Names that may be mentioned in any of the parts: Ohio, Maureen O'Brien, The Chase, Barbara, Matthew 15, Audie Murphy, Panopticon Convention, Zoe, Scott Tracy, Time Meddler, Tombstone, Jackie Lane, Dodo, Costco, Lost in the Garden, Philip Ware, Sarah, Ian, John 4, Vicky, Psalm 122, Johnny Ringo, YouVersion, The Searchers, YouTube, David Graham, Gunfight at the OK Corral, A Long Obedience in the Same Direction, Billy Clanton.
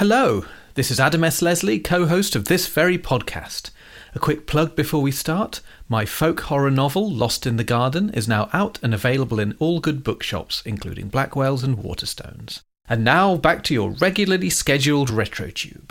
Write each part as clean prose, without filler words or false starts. Hello, this is Adam S. Leslie, co-host of this very podcast. A quick plug before we start. My folk horror novel, Lost in the Garden, is now out and available in all good bookshops, including Blackwells and Waterstones. And now, back to your regularly scheduled RetroTube.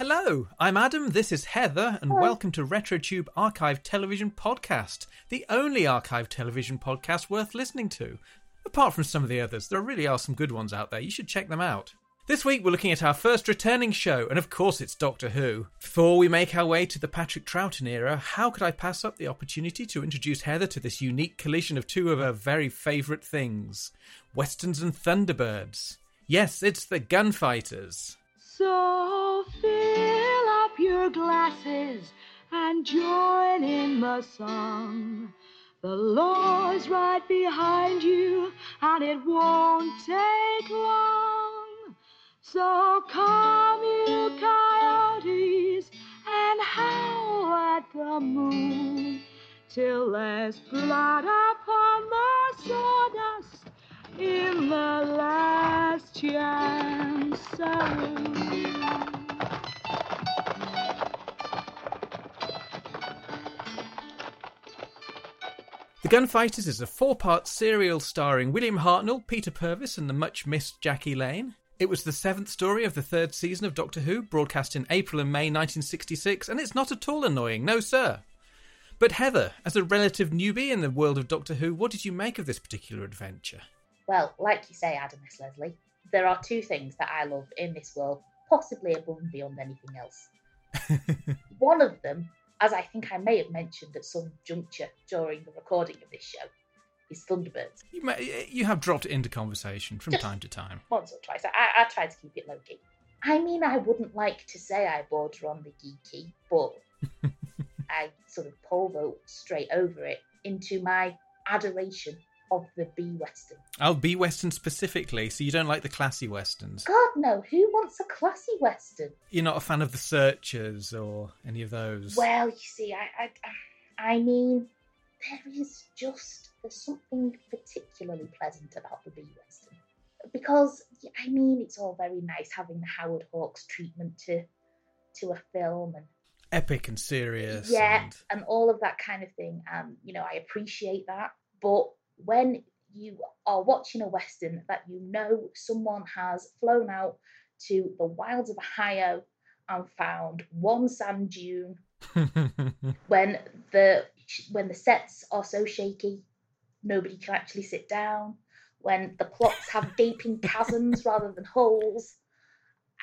Hello, I'm Adam, this is Heather, and welcome to RetroTube Archive Television Podcast, the only archive television podcast worth listening to. Apart from some of the others, there really are some good ones out there, you should check them out. This week we're looking at our first returning show, and of course it's Doctor Who. Before we make our way to the Patrick Troughton era, how could I pass up the opportunity to introduce Heather to this unique collision of two of her very favourite things, Westerns and Thunderbirds. Yes, it's the Gunfighters. So fill up your glasses and join in the song. The law's right behind you and it won't take long. So calm you coyotes and howl at the moon till there's blood upon the sawdust in the last chance saloon. The Gunfighters is a four-part serial starring William Hartnell, Peter Purves and the much-missed Jackie Lane. It was the seventh story of the third season of Doctor Who, broadcast in April and May 1966, and it's not at all annoying, no sir. But Heather, as a relative newbie in the world of Doctor Who, what did you make of this particular adventure? Well, like you say, Adam S. Leslie, there are two things that I love in this world, possibly above and beyond anything else. One of them, as I think I may have mentioned at some juncture during the recording of this show, is Thunderbirds. You have dropped it into conversation from time to time. Once or twice. I try to keep it low-key. I mean, I wouldn't like to say I border on the geeky, but I sort of pole vault straight over it into my adoration of the B-Western. Oh, B-Western specifically, so you don't like the classy Westerns? God, no. Who wants a classy Western? You're not a fan of The Searchers or any of those? Well, you see, I mean, there's something particularly pleasant about the B-Western. Because, I mean, it's all very nice having the Howard Hawks treatment to a film and epic and serious. Yeah, and all of that kind of thing. You know, I appreciate that, but when you are watching a Western that you know someone has flown out to the wilds of Ohio and found one sand dune, when the sets are so shaky, nobody can actually sit down, when the plots have gaping chasms rather than holes,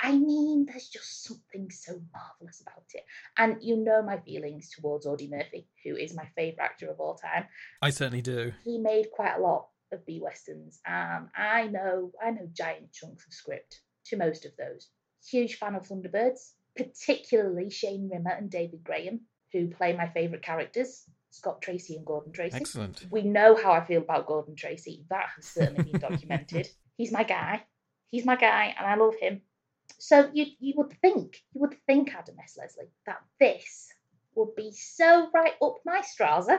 I mean, there's just something so marvellous about it. And you know my feelings towards Audie Murphy, who is my favourite actor of all time. I certainly do. He made quite a lot of B-Westerns. I know giant chunks of script to most of those. Huge fan of Thunderbirds, particularly Shane Rimmer and David Graham, who play my favourite characters, Scott Tracy and Gordon Tracy. Excellent. We know how I feel about Gordon Tracy. That has certainly been documented. He's my guy, and I love him. So you would think, Adam S. Leslie, that this would be so right up my Straza.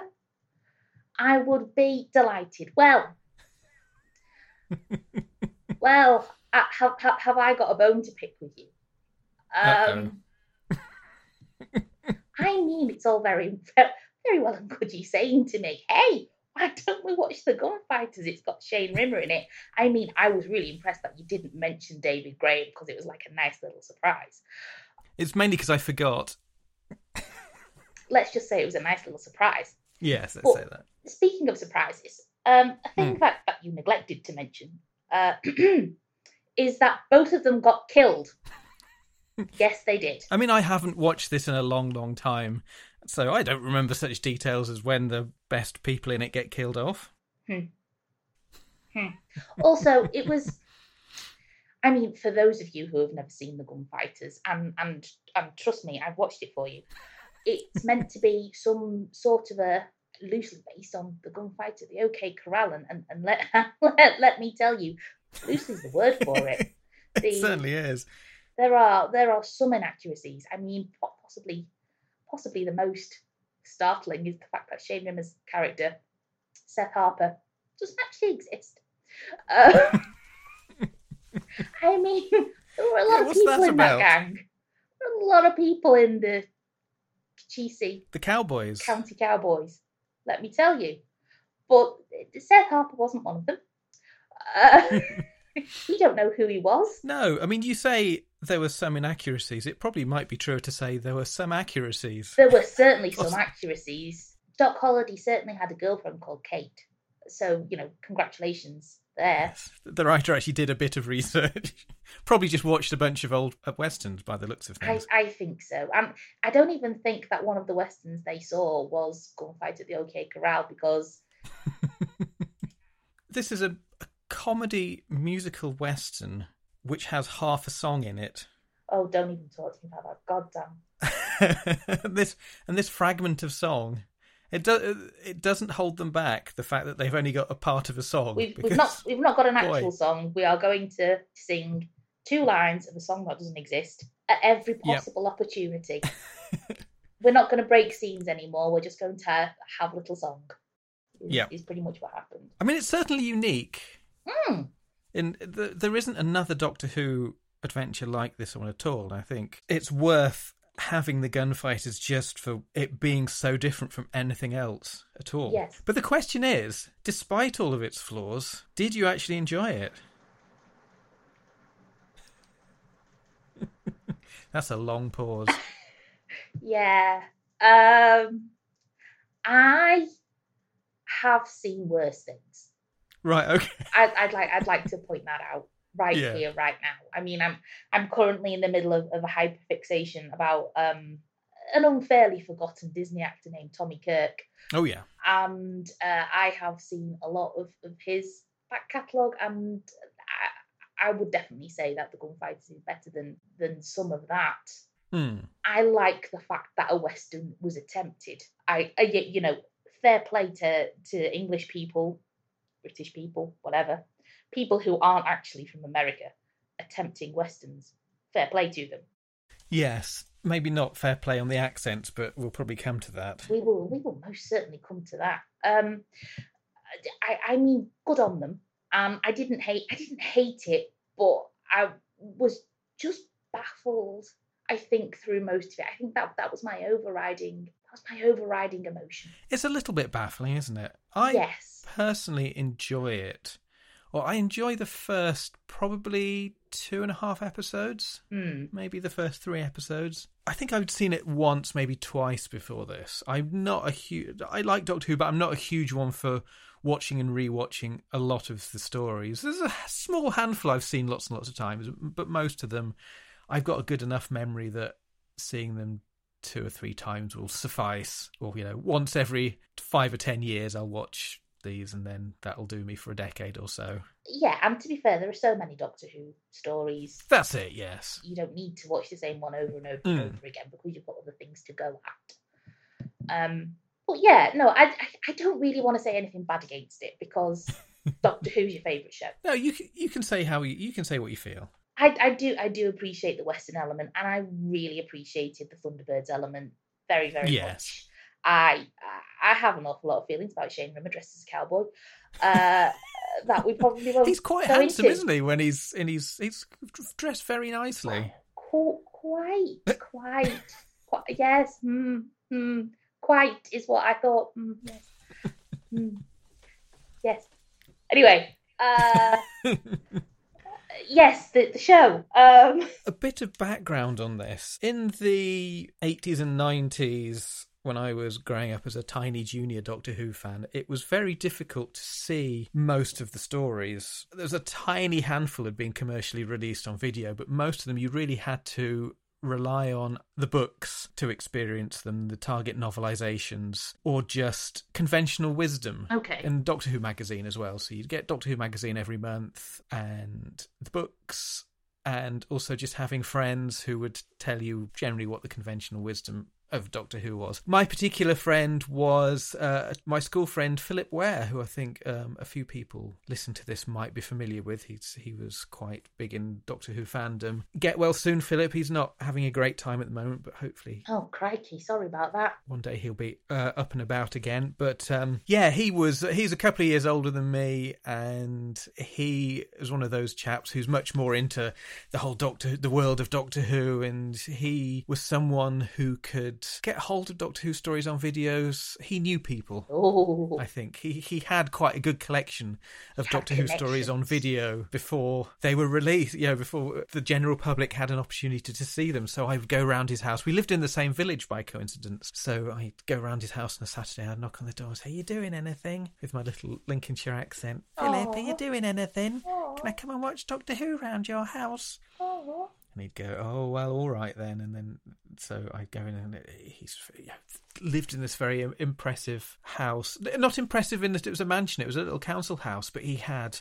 I would be delighted. Well, have I got a bone to pick with you? I mean, it's all very, very well and good you saying to me, hey, why don't we watch The Gunfighters? It's got Shane Rimmer in it. I mean, I was really impressed that you didn't mention David Graham because it was like a nice little surprise. It's mainly because I forgot. Let's just say it was a nice little surprise. Yes, let's say that. Speaking of surprises, a thing that you neglected to mention is that both of them got killed. Yes, they did. I mean, I haven't watched this in a long, long time, so I don't remember such details as when the best people in it get killed off. Also, it was, I mean, for those of you who have never seen The Gunfighters, and trust me, I've watched it for you, it's meant to be some sort of a, loosely based on The Gunfight at the OK Corral, and let me tell you, Loose is the word for it. It certainly is. There are some inaccuracies. I mean, possibly the most startling is the fact that Shane Rimmer's character, Seth Harper, doesn't actually exist. I mean, there were a lot of people in that gang. There were a lot of people in the Chasey. The Cowboys. County Cowboys, let me tell you. But Seth Harper wasn't one of them. We don't know who he was. No, I mean, you say there were some inaccuracies. It probably might be true to say there were some accuracies. There were certainly some accuracies. Doc Holliday certainly had a girlfriend called Kate. So, you know, congratulations there. Yes. The writer actually did a bit of research. Probably just watched a bunch of old Westerns by the looks of things. I think so. And I don't even think that one of the Westerns they saw was Gunfight at the OK Corral, because... This is a comedy musical Western which has half a song in it. Oh, don't even talk to me about that. Goddamn. This fragment of song... It doesn't hold them back, the fact that they've only got a part of a song. We've not got an actual song. We are going to sing two lines of a song that doesn't exist at every possible opportunity. We're not going to break scenes anymore. We're just going to have a little song. Is pretty much what happened. I mean, it's certainly unique. Mm. There isn't another Doctor Who adventure like this one at all. I think it's worth having the Gunfighters just for it being so different from anything else at all. Yes. But the question is, despite all of its flaws, did you actually enjoy it? That's a long pause. Yeah. I have seen worse things. Right, okay. I'd like to point that out. Right yeah. Here, right now. I mean, I'm currently in the middle of a hyperfixation about an unfairly forgotten Disney actor named Tommy Kirk. Oh, yeah. And I have seen a lot of his back catalogue, and I would definitely say that The Gunfighters is better than some of that. Mm. I like the fact that a Western was attempted. You know, fair play to English people, British people, whatever. People who aren't actually from America attempting Westerns. Fair play to them. Yes, maybe not fair play on the accents, but we'll probably come to that. We will most certainly come to that. I mean, good on them. I didn't hate it, but I was just baffled, I think, through most of it. I think that was my overriding emotion. It's a little bit baffling, isn't it? Yes. Personally enjoy it. Well, I enjoy the first probably 2.5 episodes, maybe the first 3 episodes. I think I'd seen it once, maybe twice before this. I like Doctor Who, but I'm not a huge one for watching and rewatching a lot of the stories. There's a small handful I've seen lots and lots of times, but most of them, I've got a good enough memory that seeing them 2 or 3 times will suffice. Or, you know, once every 5 or 10 years, I'll watch these, and then that'll do me for a decade or so. Yeah, and to be fair, there are so many Doctor Who stories. That's it, yes. You don't need to watch the same one over and over and over again, because you've got other things to go at. But yeah, no, I don't really want to say anything bad against it, because Doctor Who's your favourite show. No, you can say you can say what you feel. I do appreciate the Western element, and I really appreciated the Thunderbirds element very, very much. I have an awful lot of feelings about Shane Rimmer dressed as a cowboy. That we probably won't. He's quite handsome, isn't he? When he's dressed very nicely. Quite. Yes. Quite is what I thought. Yes. Yes. Anyway. Yes, the show. A bit of background on this. In the 80s and 90s. When I was growing up as a tiny junior Doctor Who fan, it was very difficult to see most of the stories. There was a tiny handful had been commercially released on video, but most of them you really had to rely on the books to experience them, the Target novelizations, or just conventional wisdom. Okay. And Doctor Who magazine as well. So you'd get Doctor Who magazine every month and the books, and also just having friends who would tell you generally what the conventional wisdom of Doctor Who was. My particular friend was my school friend Philip Ware, who I think a few people listen to this might be familiar with. He was quite big in Doctor Who fandom. Get well soon, Philip. He's not having a great time at the moment, but hopefully... Oh, crikey, sorry about that. One day he'll be up and about again. But yeah, he's a couple of years older than me, and he is one of those chaps who's much more into the whole the world of Doctor Who, and he was someone who could get hold of Doctor Who stories on videos. He knew people. Ooh. I think he had quite a good collection of Doctor Who stories on video before they were released, you know, before the general public had an opportunity to see them. So I would go round his house. We lived in the same village by coincidence, so I'd go round his house on a Saturday. I'd knock on the door and say, "Are you doing anything?" with my little Lincolnshire accent. "Philip, are you doing anything? Aww. Can I come and watch Doctor Who round your house?" Aww. And he'd go, "Oh, well, all right then." And then so I'd go in, and he's lived in this very impressive house. Not impressive in that it was a mansion, it was a little council house, but he had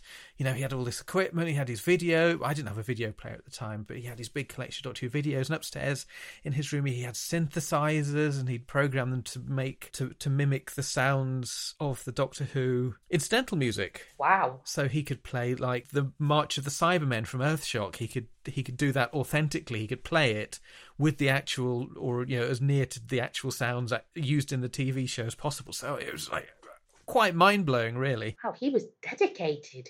all this equipment, he had his video. I didn't have a video player at the time, but he had his big collection of Doctor Who videos, and upstairs in his room he had synthesizers, and he'd program them to mimic the sounds of the Doctor Who incidental music. Wow. So he could play like the March of the Cybermen from Earthshock. He could do that authentically. He could play it with the actual, or you know, as near to the actual sounds used in the TV show as possible. So it was like quite mind blowing, really. Wow, he was dedicated.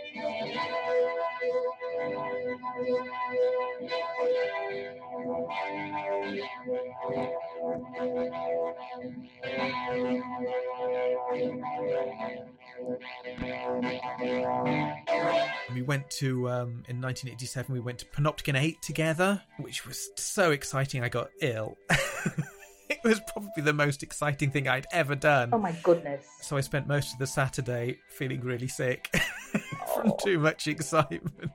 We went to, in 1987, we went to Panopticon 8 together, which was so exciting I got ill. It was probably the most exciting thing I'd ever done. Oh my goodness. So I spent most of the Saturday feeling really sick from too much excitement.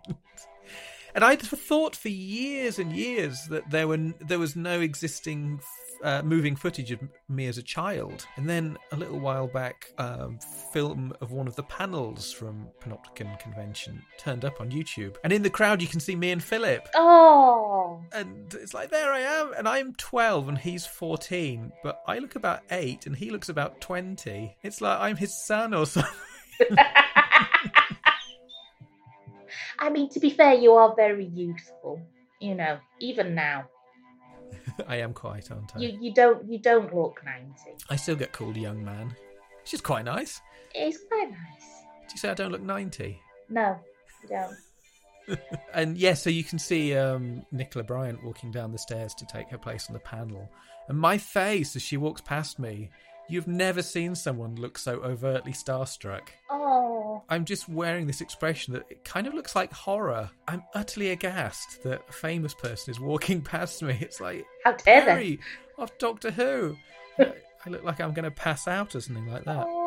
And I'd thought for years and years that there was no existing moving footage of me as a child. And then a little while back, film of one of the panels from Panopticon Convention turned up on YouTube. And in the crowd, you can see me and Philip. Oh! And it's like, there I am. And I'm 12 and he's 14. But I look about 8 and he looks about 20. It's like I'm his son or something. I mean, to be fair, you are very youthful, you know, even now. I am quite, aren't I? You don't look 90. I still get called a young man, which is quite nice. It is quite nice. Do you say I don't look 90? No, you don't. And yeah, so you can see Nicola Bryant walking down the stairs to take her place on the panel. And my face as she walks past me, you've never seen someone look so overtly starstruck. Oh. I'm just wearing this expression that it kind of looks like horror. I'm utterly aghast that a famous person is walking past me. It's like, how dare they? Of Doctor Who. I look like I'm going to pass out or something like that. Oh.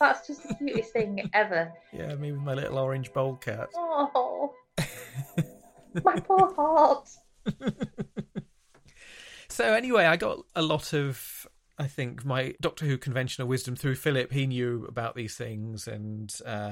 That's just the cutest thing ever. Yeah, me with my little orange bowl cut. Oh. My poor heart. So anyway, I got a lot of... I think my Doctor Who conventional wisdom through Philip. He knew about these things, and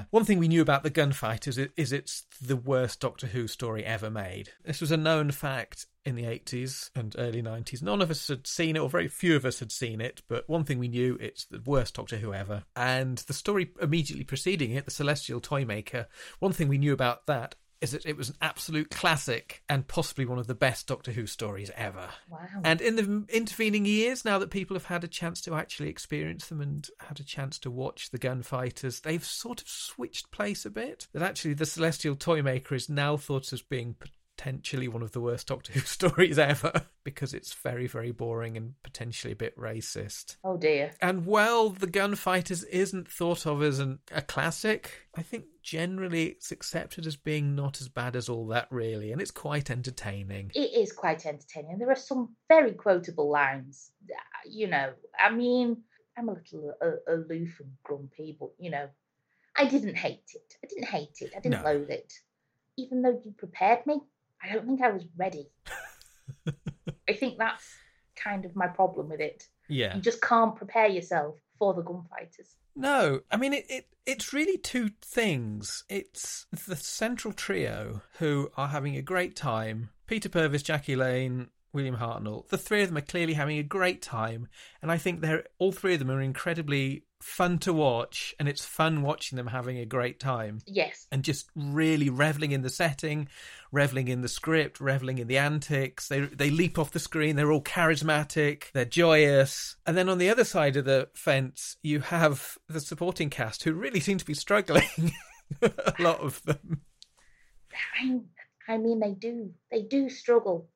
one thing we knew about the Gunfighters is it's the worst Doctor Who story ever made. This was a known fact in the 80s and early 90s. None of us had seen it, or very few of us had seen it, but one thing we knew, it's the worst Doctor Who ever. And the story immediately preceding it, the Celestial Toymaker, one thing we knew about that is that it was an absolute classic and possibly one of the best Doctor Who stories ever. Wow. And in the intervening years, now that people have had a chance to actually experience them and had a chance to watch the Gunfighters, they've sort of switched place a bit. That actually the Celestial Toymaker is now thought of as being potentially one of the worst Doctor Who stories ever because it's very, very boring and potentially a bit racist. Oh dear. And while the Gunfighters isn't thought of as a classic, I think generally it's accepted as being not as bad as all that really, and it's quite entertaining. It is quite entertaining. There are some very quotable lines. you know, I mean, I'm a little aloof and grumpy, but, you know, I didn't hate it. I didn't loathe it. Even though you prepared me, I don't think I was ready. I think that's kind of my problem with it. Yeah. You just can't prepare yourself for the gunfighters. No, I mean, it's really two things. It's the central trio who are having a great time. Peter Purves, Jackie Lane, William Hartnell. The three of them are clearly having a great time. And I think all three of them are incredibly fun to watch. And it's fun watching them having a great time. Yes. And just really reveling in the setting, reveling in the script, reveling in the antics. They leap off the screen. They're all charismatic. They're joyous. And then on the other side of the fence, you have the supporting cast who really seem to be struggling. A lot of them. I mean, they do struggle.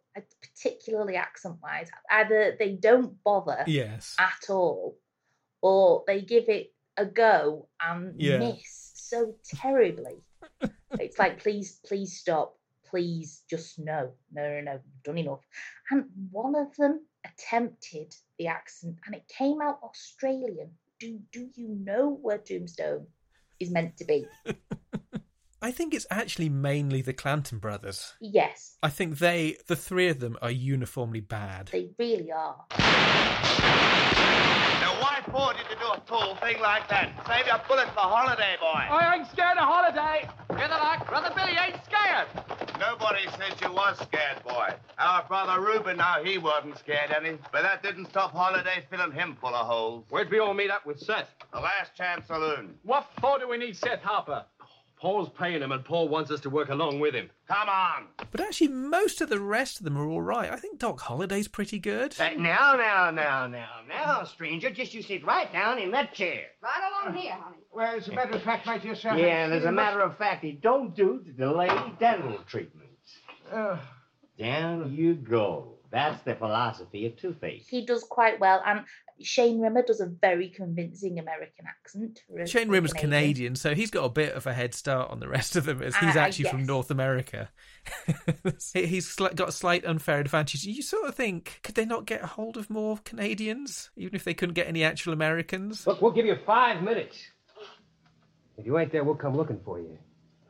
Particularly accent-wise, either they don't bother at all, or they give it a go and miss so terribly. It's like, please stop, please just no, you've done enough. And one of them attempted the accent, and it came out Australian. Do you know where Tombstone is meant to be? I think it's actually mainly the Clanton brothers. Yes. I think the three of them are uniformly bad. They really are. Now, why Ford did you do a fool thing like that? Save your bullets for Holiday, boy. I ain't scared of Holiday. Hear the like, Brother Billy ain't scared. Nobody said you was scared, boy. Our brother Reuben, now he wasn't scared any. But that didn't stop Holiday filling him full of holes. Where'd we all meet up with Seth? The Last Chance Saloon. What for do we need Seth Harper? Paul's paying him, and Paul wants us to work along with him. Come on! But actually, most of the rest of them are all right. I think Doc Holliday's pretty good. Now, stranger, just you sit right down in that chair. Right along here, honey. Well, as a matter of fact, right yourself. Yeah, and as a matter of fact, he don't do the delayed dental treatments. Down you go. That's the philosophy of Two-Face. He does quite well, and Shane Rimmer does a very convincing American accent. Shane Rimmer's Canadian, so he's got a bit of a head start on the rest of them, as he's actually from North America. He's got a slight unfair advantage. You sort of think, could they not get a hold of more Canadians, even if they couldn't get any actual Americans? Look, we'll give you 5 minutes. If you ain't there, we'll come looking for you,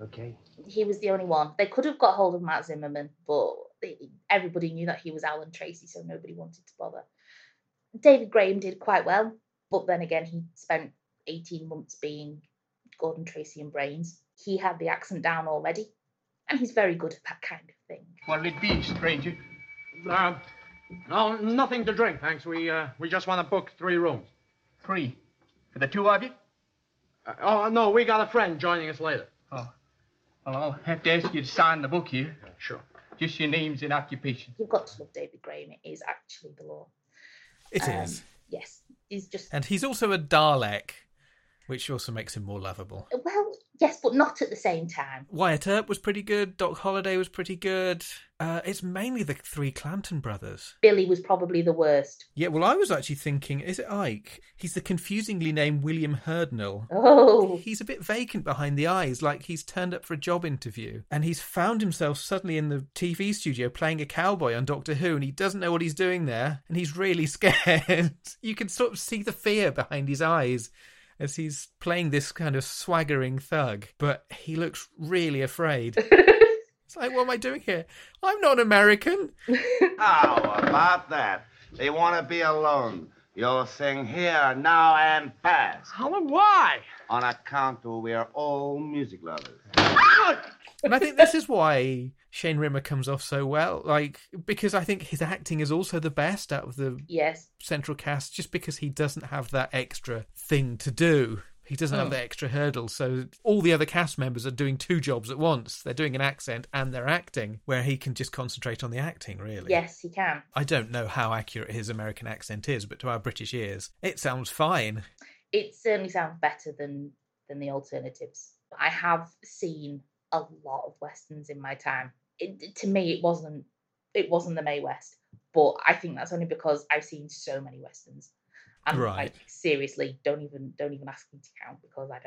okay? He was the only one. They could have got hold of Matt Zimmerman, but everybody knew that he was Alan Tracy, so nobody wanted to bother. David Graham did quite well, but then again, he spent 18 months being Gordon Tracy and Brains. He had the accent down already, and he's very good at that kind of thing. What'll it be, stranger? No, nothing to drink, thanks. We just want to book 3 rooms. 3? For the 2 of you? No, we got a friend joining us later. Oh, well, I'll have to ask you to sign the book here. Yeah, sure. Just your names and occupation. You've got to love David Graham. It is actually the law. It is. Yes. He's just... And he's also a Dalek, which also makes him more lovable. Well, yes, but not at the same time. Wyatt Earp was pretty good. Doc Holliday was pretty good. It's mainly the 3 Clanton brothers. Billy was probably the worst. Yeah, well, I was actually thinking, is it Ike? He's the confusingly named William Hartnell. Oh. He's a bit vacant behind the eyes, like he's turned up for a job interview. And he's found himself suddenly in the TV studio playing a cowboy on Doctor Who, and he doesn't know what he's doing there, and he's really scared. You can sort of see the fear behind his eyes as he's playing this kind of swaggering thug, but he looks really afraid. It's like, what am I doing here? I'm not American. How about that? They want to be alone. You'll sing here, now, and fast. How and why? On account of we are all music lovers. And I think this is why Shane Rimmer comes off so well. Like, because I think his acting is also the best out of the central cast, just because he doesn't have that extra thing to do. He doesn't have the extra hurdle, so all the other cast members are doing 2 jobs at once. They're doing an accent and they're acting, where he can just concentrate on the acting, really. Yes, he can. I don't know how accurate his American accent is, but to our British ears, it sounds fine. It certainly sounds better than the alternatives. I have seen a lot of Westerns in my time. To me, it wasn't the Mae West, but I think that's only because I've seen so many Westerns. And right. Like, seriously, don't even ask me to count, because I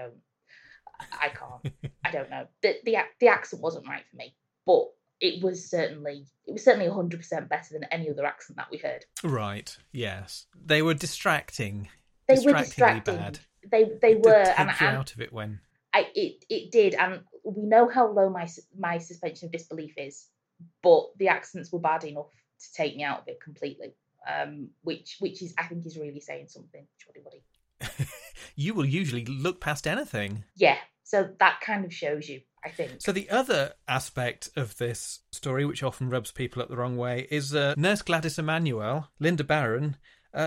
can't. I don't know. The accent wasn't right for me, but it was certainly 100% better than any other accent that we heard. Right. Yes, they were distracting. They were distracting. Bad. They were. And I out of it when it did, and we know how low my suspension of disbelief is, but the accents were bad enough to take me out of it completely. Which is, I think, is really saying something. You will usually look past anything. Yeah, so that kind of shows you, I think. So the other aspect of this story, which often rubs people up the wrong way, is Nurse Gladys Emmanuel, Linda Barron,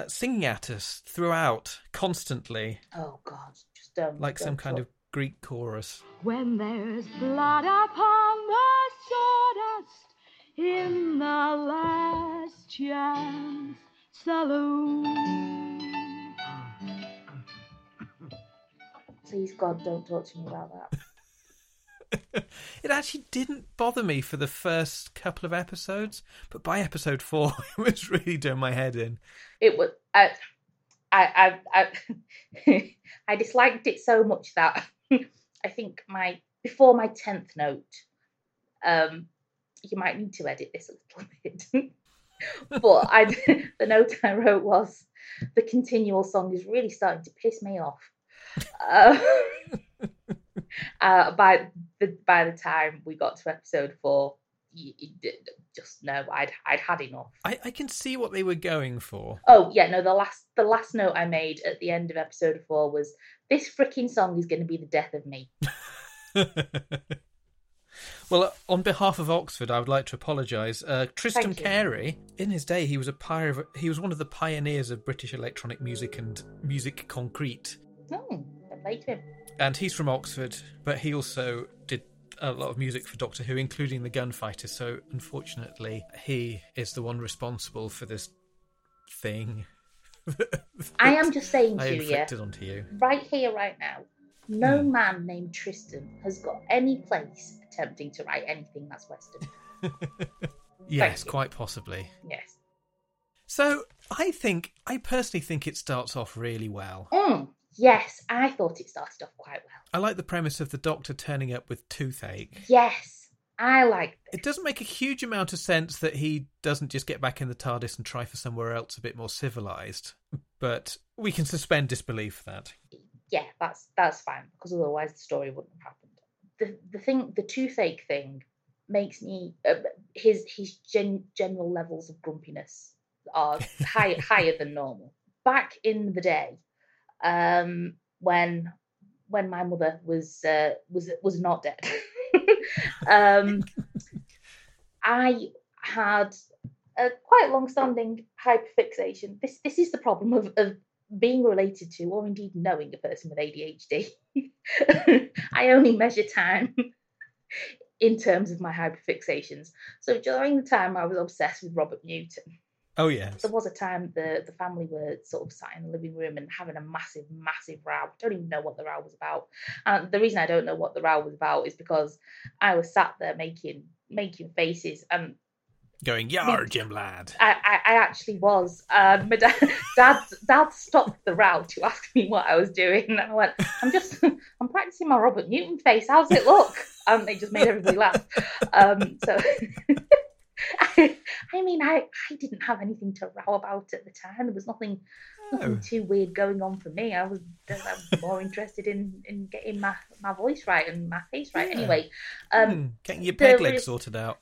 singing at us throughout, constantly. Oh, God. Just like some kind of Greek chorus. When there's blood upon the sawdust in the last chance saloon. Please, God, don't talk to me about that. It actually didn't bother me for the first couple of episodes, but by episode 4, it was really doing my head in. It was. I disliked it so much that I think before my 10th note, you might need to edit this a little bit. But the note I wrote was, the continual song is really starting to piss me off. By the time we got to episode 4, just no, I'd had enough. I can see what they were going for. Oh yeah, no. The last note I made at the end of episode 4 was, "This freaking song is going to be the death of me." Well, on behalf of Oxford, I would like to apologise. Tristram Carey, in his day, he was one of the pioneers of British electronic music and music concrete. Oh, I played him. And he's from Oxford, but he also did a lot of music for Doctor Who, including the Gunfighters. So, unfortunately, he is the one responsible for this thing. I am just saying to you, right here, right now, no man named Tristan has got any place attempting to write anything that's Western. Yes, quite possibly. Yes. So, I personally think it starts off really well. Mm. Yes, I thought it started off quite well. I like the premise of the Doctor turning up with toothache. Yes, I like this. It doesn't make a huge amount of sense that he doesn't just get back in the TARDIS and try for somewhere else a bit more civilised, but we can suspend disbelief for that. Yeah, that's fine, because otherwise the story wouldn't have happened. The toothache thing makes me... his general levels of grumpiness are higher than normal. Back in the day... when my mother was not dead, I had a quite long-standing hyperfixation. This is the problem of being related to, or indeed knowing, a person with ADHD. I only measure time in terms of my hyperfixations. So during the time I was obsessed with Robert Newton. Oh, yes. There was a time the family were sort of sat in the living room and having a massive, massive row. I don't even know what the row was about. And the reason I don't know what the row was about is because I was sat there making faces and... going, "Yar, Jim lad." I actually was. My dad stopped the row to ask me what I was doing. And I went, I'm practising my Robert Newton face. How's it look? And they just made everybody laugh. I mean, I didn't have anything to row about at the time. There was nothing too weird going on for me. I was more interested in getting my voice right and my face right. Yeah. Anyway. Getting your peg leg sorted out.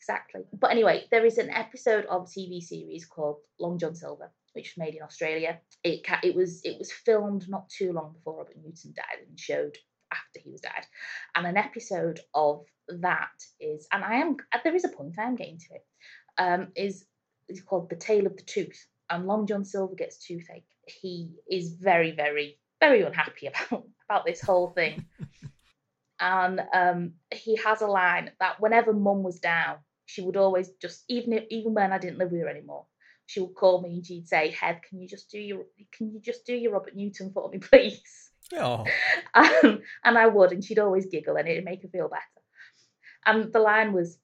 Exactly. But anyway, there is an episode of a TV series called Long John Silver, which was made in Australia. It was filmed not too long before Robert Newton died and showed after he was dead. And an episode of that is, and there is a point I am getting to it, is called The Tale of the Tooth, and Long John Silver gets toothache. He is very, very, very unhappy about this whole thing. And he has a line that whenever Mum was down, she would always just, even when I didn't live with her anymore, she would call me and she'd say, "Head, can you just do your Robert Newton for me, please?" Oh. And I would, and she'd always giggle, and it'd make her feel better. And the line was,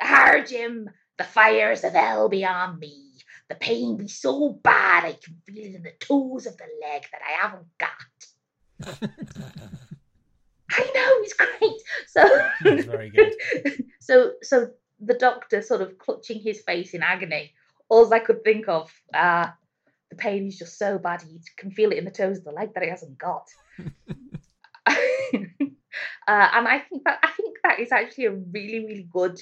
"Har, Jim, the fires of hell be on me. The pain be so bad I can feel it in the toes of the leg that I haven't got." I know, it's great. So, very good. So the doctor sort of clutching his face in agony. All I could think of, the pain is just so bad, he can feel it in the toes of the leg that he hasn't got. And I think that is actually a really, really good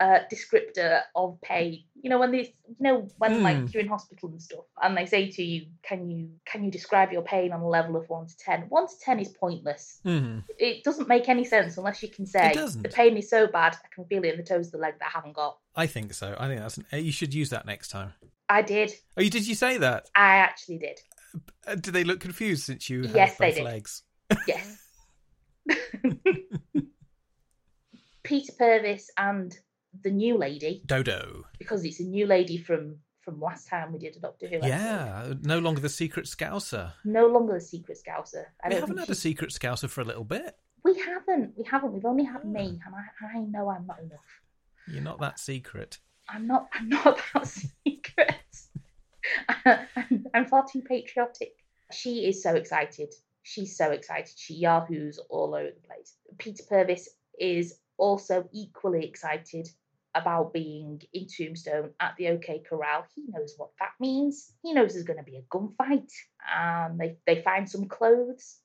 descriptor of pain. You know, when they, you know, when like you're in hospital and stuff, and they say to you, can you describe your pain on a level of 1 to 10? 1 to 10 is pointless. Mm. It doesn't make any sense unless you can say the pain is so bad I can feel it in the toes of the leg that I haven't got. I think so. I think that's you should use that next time. I did. Oh, did you say that? I actually did. Did they look confused since you had both legs? Yes. Peter Purves and the new lady. Dodo. Because it's a new lady from last time we did a Doctor Who episode. Yeah, no longer the secret scouser. No longer the secret scouser. We haven't had a secret scouser for a little bit. We haven't. We've only had me, and I know I'm not enough. You're not that secret. I'm not that secret. I'm far too patriotic. She is so excited. She's so excited. She yahoos all over the place. Peter Purves is also equally excited about being in Tombstone at the OK Corral. He knows what that means. He knows there's going to be a gunfight. They find some clothes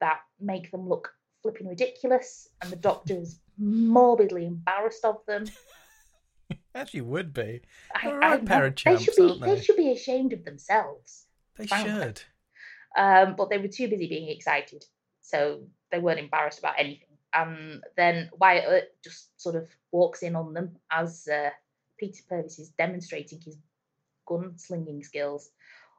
that make them look flipping ridiculous, and the doctor's morbidly embarrassed of them. As you would be. They're a pair of chumps, they should be ashamed of themselves. They should. But they were too busy being excited, so they weren't embarrassed about anything. Then Wyatt Earp just sort of walks in on them as Peter Purves is demonstrating his gunslinging skills,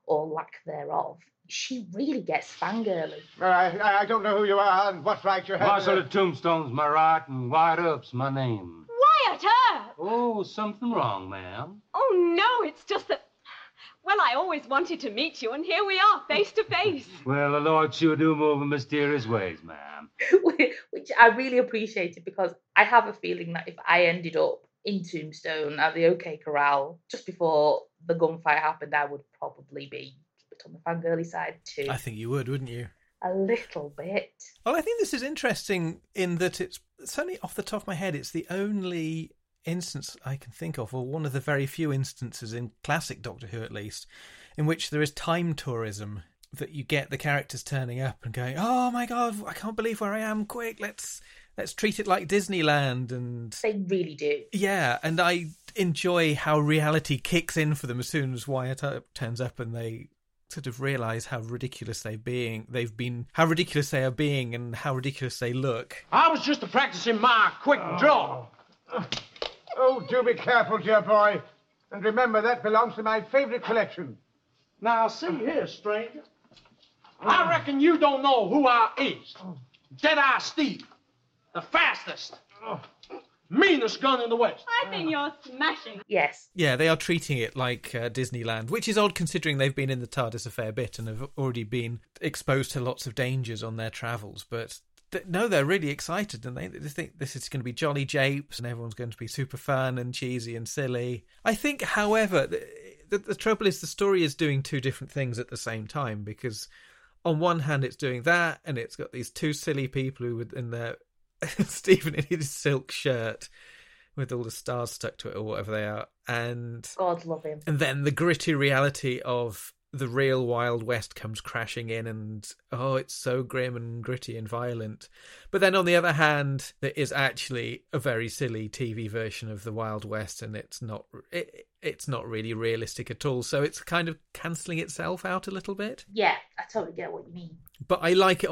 or lack thereof. She really gets fangirly. I don't know who you are and what right you have. Marshal of Tombstone's my right and Wyatt Earp's my name. Wyatt Earp! Oh, something wrong, ma'am? Oh, no, it's just that... Well, I always wanted to meet you, and here we are, face to face. Well, the Lord sure do move in mysterious ways, ma'am. Which I really appreciated, because I have a feeling that if I ended up in Tombstone at the OK Corral just before the gunfight happened, I would probably be a bit on the fangirly side too. I think you would, wouldn't you? A little bit. Well, I think this is interesting in that it's, certainly off the top of my head, it's the only... instance I can think of, or one of the very few instances in classic Doctor Who at least, in which there is time tourism, that you get the characters turning up and going, oh my god, I can't believe where I am, quick, let's treat it like Disneyland. And they really do. Yeah, and I enjoy how reality kicks in for them as soon as Wyatt turns up and they sort of realise how ridiculous they are being and how ridiculous they look. I was just practising my quick draw. Oh, do be careful, dear boy. And remember, that belongs to my favourite collection. Now, see here, stranger. I reckon you don't know who I is. Deadeye Steve. The fastest, meanest gun in the West. I think you're smashing. Yes. Yeah, they are treating it like Disneyland, which is odd considering they've been in the TARDIS a fair bit and have already been exposed to lots of dangers on their travels, but... No, they're really excited, and they think this is going to be jolly japes, and everyone's going to be super fun and cheesy and silly. I think, however, the trouble is the story is doing two different things at the same time, because on one hand it's doing that, and it's got these two silly people who would, in their Stephen in his silk shirt with all the stars stuck to it or whatever they are, and God love him. And then the gritty reality of the real Wild West comes crashing in, and oh, it's so grim and gritty and violent. But then on the other hand, there is actually a very silly TV version of the Wild West, and it's not really realistic at all. So it's kind of cancelling itself out a little bit. Yeah, I totally get what you mean. But I like it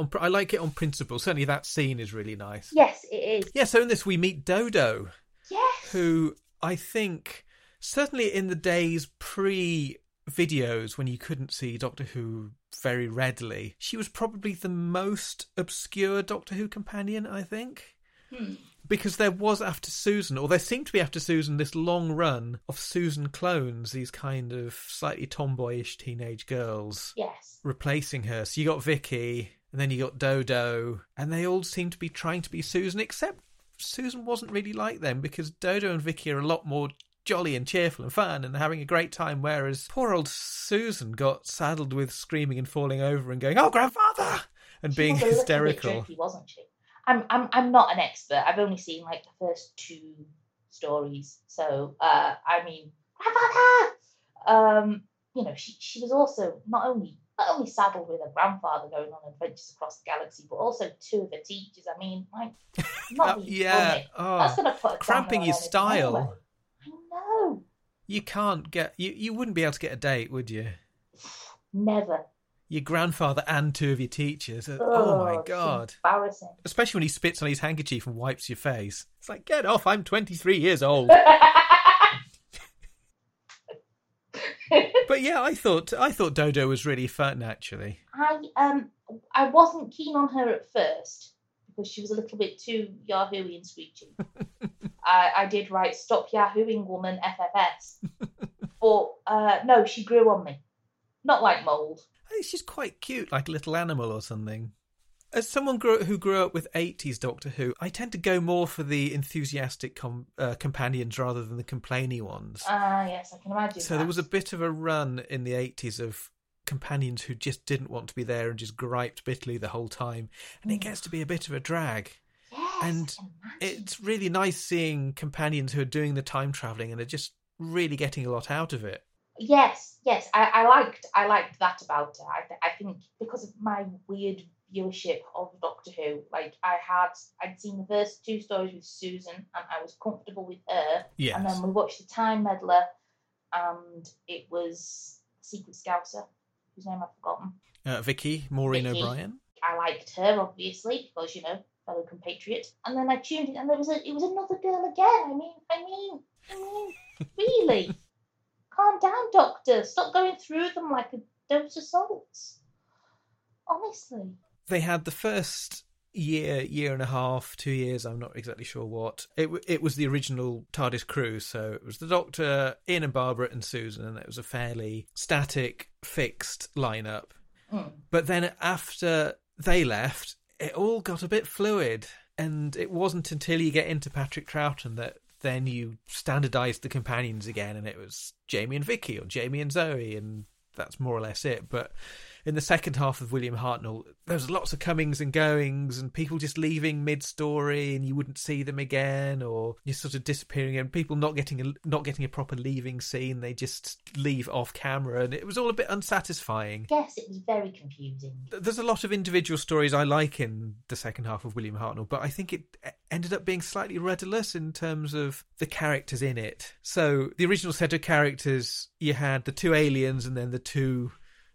on principle. Certainly that scene is really nice. Yes, it is. Yeah, so in this we meet Dodo. Yes. Who I think, certainly in the days pre videos when you couldn't see Doctor Who very readily, she was probably the most obscure Doctor Who companion, I think. Because there was, after Susan, or there seemed to be after Susan, this long run of Susan clones, these kind of slightly tomboyish teenage girls. Yes. Replacing her. So you got Vicky, and then you got Dodo, and they all seemed to be trying to be Susan, except Susan wasn't really like them, because Dodo and Vicky are a lot more jolly and cheerful and fun and having a great time, whereas poor old Susan got saddled with screaming and falling over and going, oh, grandfather, and being hysterical. She was a little bit tricky, wasn't she? I'm not an expert. I've only seen like the first two stories. So I mean, you know, she was also not only saddled with her grandfather going on adventures across the galaxy, but also two of her teachers. I mean, like, not really funny. Oh, that's gonna put cramping your style. Anyway. I know. You can't get you wouldn't be able to get a date, would you? Never. Your grandfather and two of your teachers. Oh my God. Embarrassing. Especially when he spits on his handkerchief and wipes your face. It's like, get off, I'm 23 years old. But yeah, I thought Dodo was really fun, actually. I wasn't keen on her at first because she was a little bit too Yahooey and screechy. I did write "Stop Yahooing, Woman, FFS," but no, she grew on me. Not like mould. I think she's quite cute, like a little animal or something. As someone who grew up with 80s Doctor Who, I tend to go more for the enthusiastic companions rather than the complaining ones. Yes, I can imagine. So there was a bit of a run in the 80s of companions who just didn't want to be there and just griped bitterly the whole time. And it gets to be a bit of a drag. Yes, and it's really nice seeing companions who are doing the time travelling and are just really getting a lot out of it. Yes, I liked that about her. I think because of my weird viewership of Doctor Who, like I'd seen the first two stories with Susan and I was comfortable with her. Yes. And then we watched The Time Meddler and it was Secret Scouser, whose name I've forgotten. Vicky, Maureen O'Brien. I liked her, obviously, because, you know, fellow compatriot. And then I tuned in and it was another girl again. I mean, really? Calm down, Doctor. Stop going through them like a dose of salt. Honestly. They had the first year and a half, 2 years, I'm not exactly sure what. It was the original TARDIS crew, so it was the Doctor, Ian and Barbara and Susan, and it was a fairly static, fixed lineup. Mm. But then after they left, it all got a bit fluid, and it wasn't until you get into Patrick Troughton that then you standardised the companions again, and it was Jamie and Vicky or Jamie and Zoe, and that's more or less it. But in the second half of William Hartnell, there was lots of comings and goings and people just leaving mid-story and you wouldn't see them again, or you're sort of disappearing and people not getting a proper leaving scene. They just leave off camera and it was all a bit unsatisfying. Yes, it was very confusing. There's a lot of individual stories I like in the second half of William Hartnell, but I think it ended up being slightly rudderless in terms of the characters in it. So the original set of characters, you had the two aliens and then the two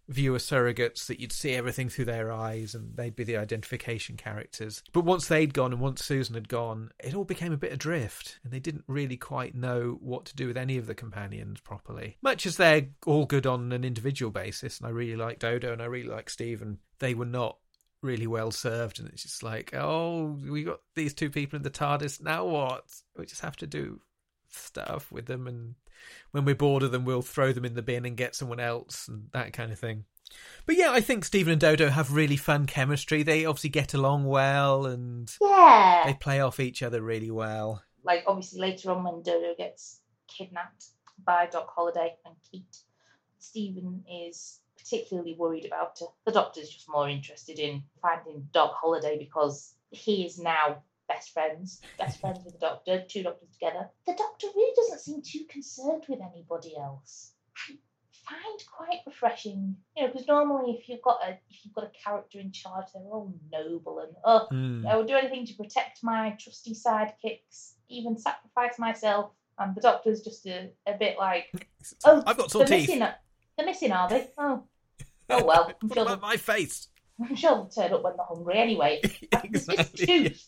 viewer surrogates that you'd see everything through their eyes, and they'd be the identification characters. But once they'd gone and once Susan had gone, it all became a bit adrift and they didn't really quite know what to do with any of the companions properly. Much as they're all good on an individual basis, and I really like Dodo and I really like Steve, and they were not really well served, and it's just like, oh, we got these two people in the TARDIS, now what? We just have to do stuff with them, and when we're bored of them we'll throw them in the bin and get someone else and that kind of thing. But yeah, I think Stephen and Dodo have really fun chemistry. They obviously get along well, and yeah, they play off each other really well. Like obviously later on when Dodo gets kidnapped by Doc Holliday and Kate, Stephen is particularly worried about her. The Doctor's just more interested in finding Doc Holliday because he is now best friends with the Doctor, two Doctors together. The Doctor really doesn't seem too concerned with anybody else. I find quite refreshing, you know, because normally if you've got a character in charge, they're all noble and I will do anything to protect my trusty sidekicks, even sacrifice myself. And the Doctor's just a bit like, oh, I've got sore teeth. They're missing, are they? Oh well. I'm sure my face. I'm sure they'll turn up when they're hungry anyway. Exactly. It's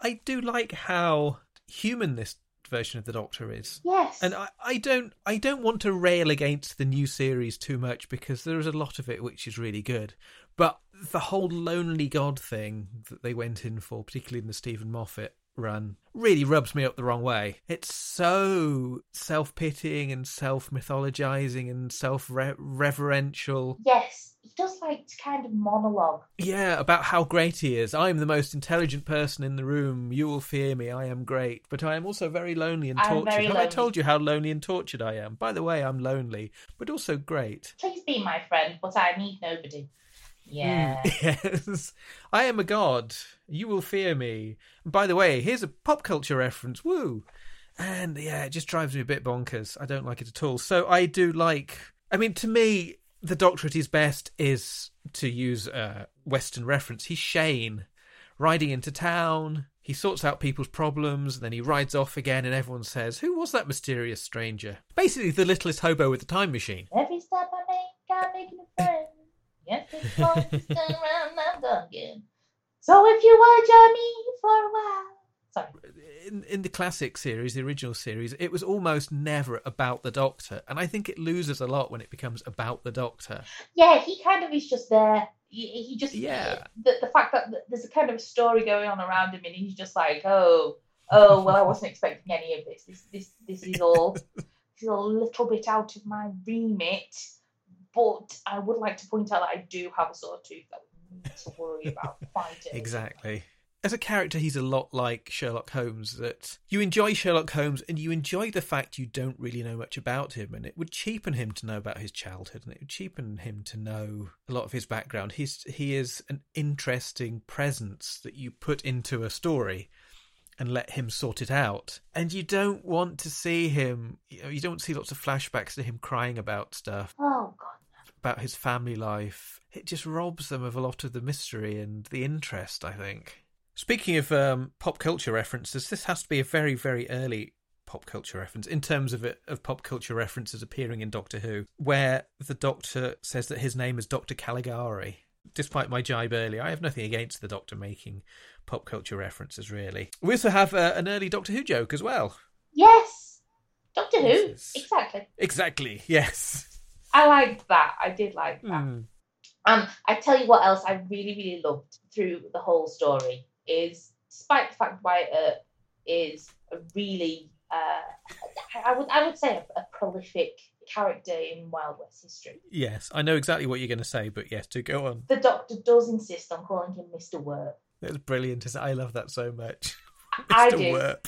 I do like how human this version of the Doctor is. Yes. And I don't want to rail against the new series too much because there is a lot of it which is really good. But the whole lonely god thing that they went in for, particularly in the Stephen Moffat run, really rubs me up the wrong way. It's so self-pitying and self-mythologizing and self-reverential. Yes, he does like to kind of monologue. Yeah, about how great he is. I'm the most intelligent person in the room. You will fear me. I am great. But I am also very lonely and tortured. Have I told you how lonely and tortured I am? By the way, I'm lonely, but also great. Please be my friend, but I need nobody. Yeah. Yes. I am a god. You will fear me. And by the way, here's a pop culture reference. Woo. And yeah, it just drives me a bit bonkers. I don't like it at all. So I do like... I mean, to me, the Doctor at his best is, to use a Western reference, he's Shane, riding into town. He sorts out people's problems, and then he rides off again, and everyone says, who was that mysterious stranger? Basically, the littlest hobo with the time machine. Every stop I make, I'm making a friend. Yes, it's fun to turn around, I'm done again. So if you want to join me for a while. In the classic series, the original series, it was almost never about the Doctor, and I think it loses a lot when it becomes about the Doctor. Yeah, he kind of is just there. He just the fact that there's a kind of story going on around him, and he's just like, oh, well, I wasn't expecting any of this. This is all this is a little bit out of my remit. But I would like to point out that I do have a sore tooth that we need to worry about fighting. Exactly. As a character, he's a lot like Sherlock Holmes, that you enjoy Sherlock Holmes and you enjoy the fact you don't really know much about him, and it would cheapen him to know about his childhood, and it would cheapen him to know a lot of his background. He is an interesting presence that you put into a story and let him sort it out. And you don't want to see him, you don't see lots of flashbacks to him crying about stuff. Oh, God. About his family life. It just robs them of a lot of the mystery and the interest, I think. Speaking of pop culture references, this has to be a very, very early pop culture reference in terms of pop culture references appearing in Doctor Who, where the Doctor says that his name is Dr. Caligari. Despite my jibe earlier, I have nothing against the Doctor making pop culture references, really. We also have an early Doctor Who joke as well. Yes! Doctor Who? Yes. Exactly. Exactly, yes. I liked that. I did like that. Mm. I tell you what else I really, really loved through the whole story is, despite the fact Wyatt Earp is a really, I would say a prolific character in Wild West history. Yes, I know exactly what you're going to say, but yes, do go on. The Doctor does insist on calling him Mr. Werp. That's brilliant, isn't it? I love that so much. Mr. Werp.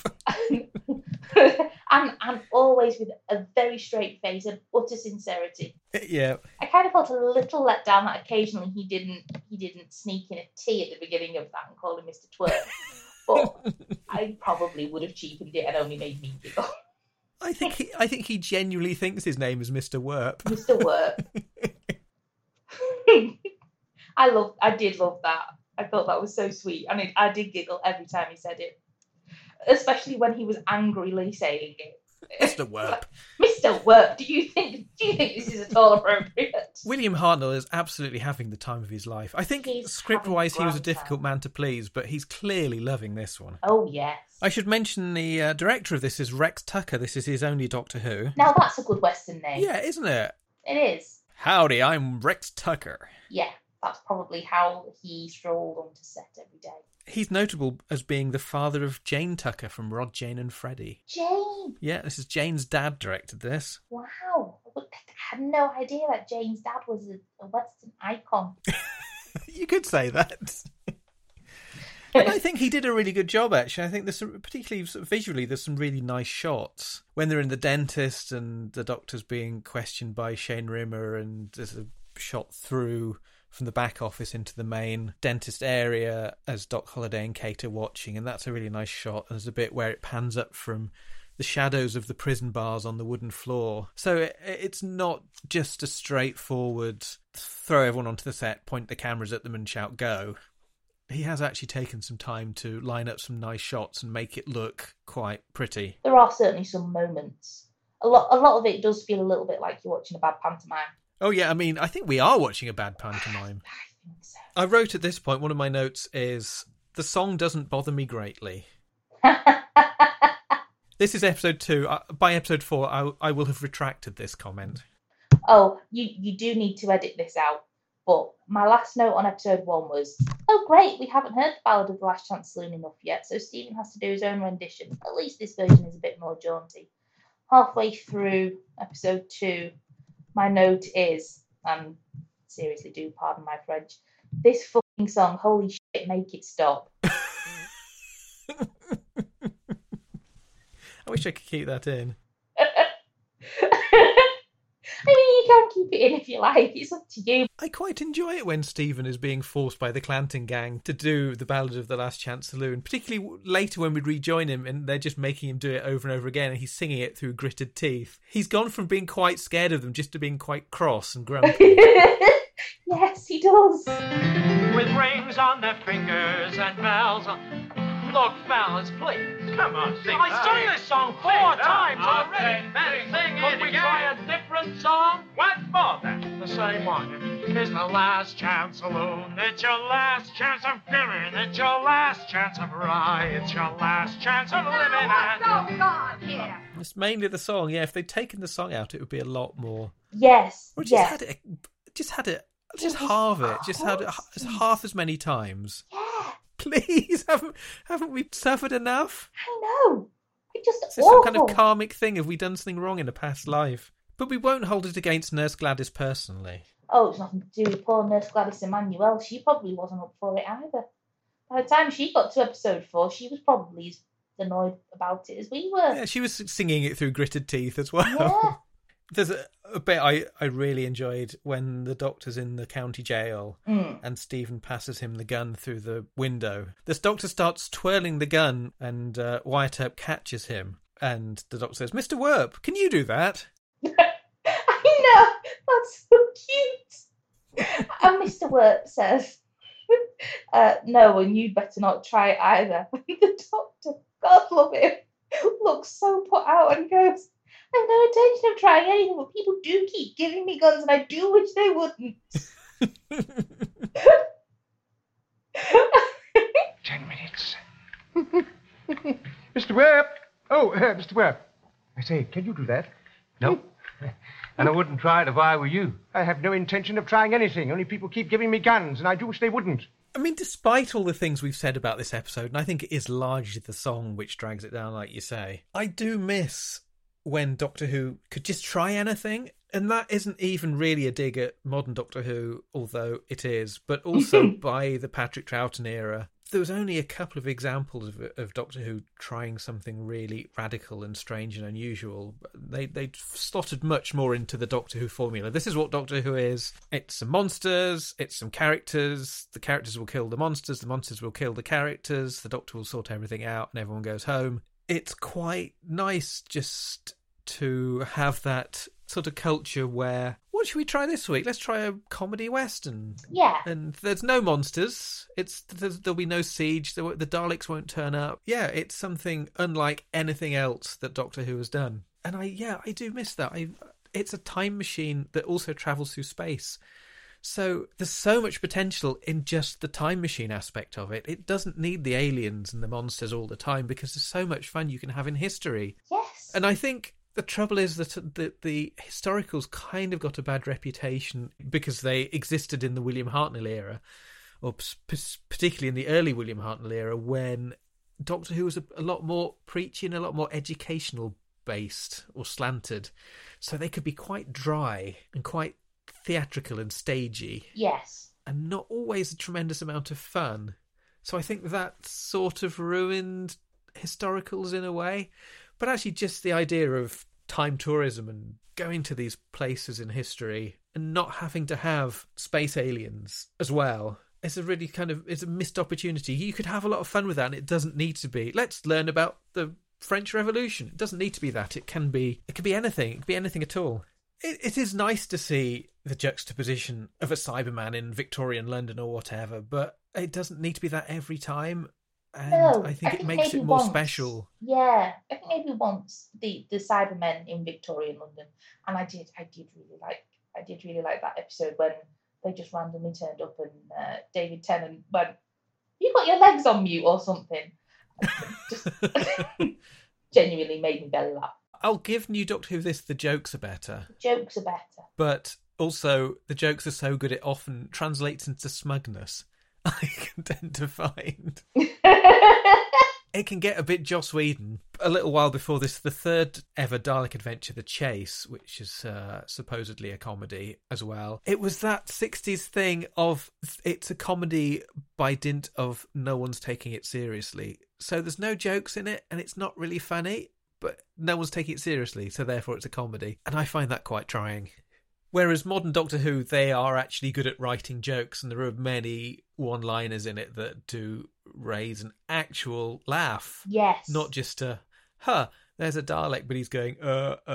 I'm always with a very straight face and utter sincerity. Yeah. I kind of felt a little let down that occasionally he didn't sneak in a tea at the beginning of that and call him Mr. Twerp. But I probably would have cheapened it and only made me giggle. I think he genuinely thinks his name is Mr. Werp. Mr. Werp. I did love that. I thought that was so sweet. I mean, I did giggle every time he said it. Especially when he was angrily saying it. Mr. Werp. Mr. Werp, do you think this is at all appropriate? William Hartnell is absolutely having the time of his life. I think script-wise he was a difficult man to please, but he's clearly loving this one. Oh, yes. I should mention the director of this is Rex Tucker. This is his only Doctor Who. Now that's a good Western name. Yeah, isn't it? It is. Howdy, I'm Rex Tucker. Yeah, that's probably how he strolled onto set every day. He's notable as being the father of Jane Tucker from Rod, Jane and Freddy. Jane? Yeah, this is Jane's dad directed this. Wow. I had no idea that Jane's dad was a Western icon. You could say that. And I think he did a really good job, actually. I think there's some, particularly sort of visually, there's some really nice shots. When they're in the dentist and the Doctor's being questioned by Shane Rimmer, and there's a shot through from the back office into the main dentist area as Doc Holliday and Kate are watching, and that's a really nice shot. There's a bit where it pans up from the shadows of the prison bars on the wooden floor. So it's not just a straightforward throw everyone onto the set, point the cameras at them and shout go. He has actually taken some time to line up some nice shots and make it look quite pretty. There are certainly some moments. A lot of it does feel a little bit like you're watching a bad pantomime. Oh, yeah, I mean, I think we are watching a bad pantomime. I think so. I wrote at this point, one of my notes is, the song doesn't bother me greatly. This is episode 2. By episode 4, I will have retracted this comment. Oh, you do need to edit this out. But my last note on episode 1 was, oh, great, we haven't heard the Ballad of the Last Chance Saloon enough yet, so Stephen has to do his own rendition. At least this version is a bit more jaunty. Halfway through episode 2... my note is, and seriously do pardon my French, this fucking song, holy shit, make it stop. I wish I could keep that in. I mean, you can keep it in if you like. It's up to you. I quite enjoy it when Stephen is being forced by the Clanton gang to do the Ballad of the Last Chance Saloon, particularly later when we rejoin him and they're just making him do it over and over again and he's singing it through gritted teeth. He's gone from being quite scared of them just to being quite cross and grumpy. Yes, he does. With rings on their fingers and bells on... Look, fellas, please. Come on, sing. I sung this song four times already. Then sing it again. Could we try a different song? What for then? The same one. It's the last chance saloon. It's your last chance of giving. It's your last chance of rye. It's your last chance of living. Now what's going on here? It's mainly the song. Yeah, if they'd taken the song out, it would be a lot more. Yes. Or just had it half as many times. Yeah. Please, haven't we suffered enough? I know. It's just awful. Some kind of karmic thing. Have we done something wrong in a past life? But we won't hold it against Nurse Gladys personally. Oh, it's nothing to do with poor Nurse Gladys Emmanuel. She probably wasn't up for it either. By the time she got to episode 4, she was probably as annoyed about it as we were. Yeah, she was singing it through gritted teeth as well. Yeah. There's a bit I really enjoyed when the doctor's in the county jail and Stephen passes him the gun through the window. This doctor starts twirling the gun and Wyatt Earp catches him. And the doctor says, Mr. Werp, can you do that? I know, that's so cute. And Mr. Werp says, no, and you'd better not try it either. The doctor, God love him, looks so put out and goes, I've no intention of trying anything, but people do keep giving me guns, and I do wish they wouldn't. 10 minutes. Mr. Webb! Oh, Mr. Webb. I say, can you do that? No. And I wouldn't try it if I were you. I have no intention of trying anything, only people keep giving me guns, and I do wish they wouldn't. I mean, despite all the things we've said about this episode, and I think it is largely the song which drags it down, like you say, I do miss... when Doctor Who could just try anything. And that isn't even really a dig at modern Doctor Who, although it is, but also by the Patrick Troughton era. There was only a couple of examples of Doctor Who trying something really radical and strange and unusual. They slotted much more into the Doctor Who formula. This is what Doctor Who is. It's some monsters, it's some characters, the characters will kill the monsters will kill the characters, the Doctor will sort everything out and everyone goes home. It's quite nice just to have that sort of culture where, what should we try this week? Let's try a comedy western. Yeah. And there's no monsters. There'll be no siege. The Daleks won't turn up. Yeah, it's something unlike anything else that Doctor Who has done. And I do miss that. It's a time machine that also travels through space. So there's so much potential in just the time machine aspect of it. It doesn't need the aliens and the monsters all the time because there's so much fun you can have in history. Yes. And I think the trouble is that the historicals kind of got a bad reputation because they existed in the William Hartnell era, or particularly in the early William Hartnell era when Doctor Who was a lot more preachy and a lot more educational based or slanted. So they could be quite dry and quite theatrical and stagey. Yes. And not always a tremendous amount of fun. So I think that sort of ruined historicals in a way. But actually just the idea of time tourism and going to these places in history and not having to have space aliens as well. It's a really it's a missed opportunity. You could have a lot of fun with that and it doesn't need to be, let's learn about the French Revolution. It doesn't need to be that. It could be anything. It could be anything at all. It is nice to see the juxtaposition of a Cyberman in Victorian London or whatever, but it doesn't need to be that every time. And no, I think it makes it more special. Yeah, I think maybe once the Cybermen in Victorian London, and I did really like that episode when they just randomly turned up and David Tennant went, "You got your legs on mute or something." Just genuinely made me belly laugh. I'll give New Doctor Who this, the jokes are better. The jokes are better. But also, the jokes are so good it often translates into smugness, I can tend to find. It can get a bit Joss Whedon. A little while before this, the third ever Dalek adventure, The Chase, which is supposedly a comedy as well. It was that 60s thing of it's a comedy by dint of no one's taking it seriously. So there's no jokes in it and it's not really funny. But no one's taking it seriously, so therefore it's a comedy. And I find that quite trying. Whereas modern Doctor Who, they are actually good at writing jokes, and there are many one-liners in it that do raise an actual laugh. Yes. Not just a, there's a Dalek, but he's going, I'm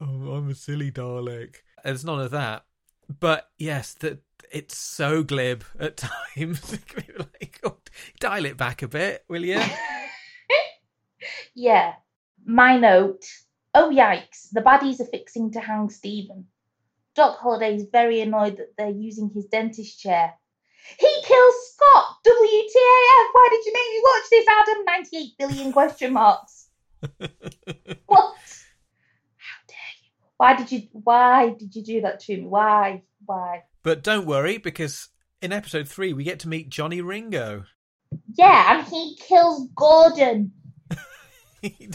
a silly Dalek. There's none of that. But yes, it's so glib at times. Like, oh, dial it back a bit, will you? Yeah. My note. Oh, yikes. The baddies are fixing to hang Stephen. Doc Holliday is very annoyed that they're using his dentist chair. He kills Scott! WTAF! Why did you make me watch this, Adam? 98 billion question marks. What? How dare you? Why did you do that to me? Why? But don't worry, because in episode 3 we get to meet Johnny Ringo. Yeah, and he kills Gordon. He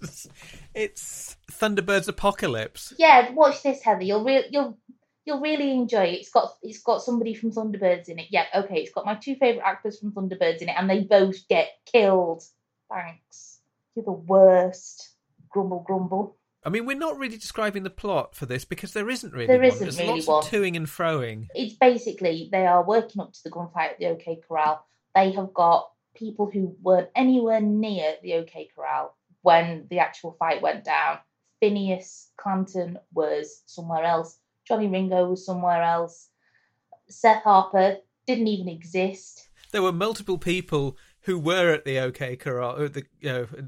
does. It's Thunderbirds Apocalypse. Yeah, watch this, Heather. You'll really enjoy it. It's got somebody from Thunderbirds in it. Yeah, okay. It's got my 2 favourite actors from Thunderbirds in it, and they both get killed. Thanks. You're the worst. Grumble, grumble. I mean, we're not really describing the plot for this because there isn't really one. There's really lots of toing and froing. It's basically they are working up to the gunfight at the OK Corral. They have got people who weren't anywhere near the OK Corral when the actual fight went down. Phineas Clanton was somewhere else. Johnny Ringo was somewhere else. Seth Harper didn't even exist. There were multiple people who were at the OK Corral,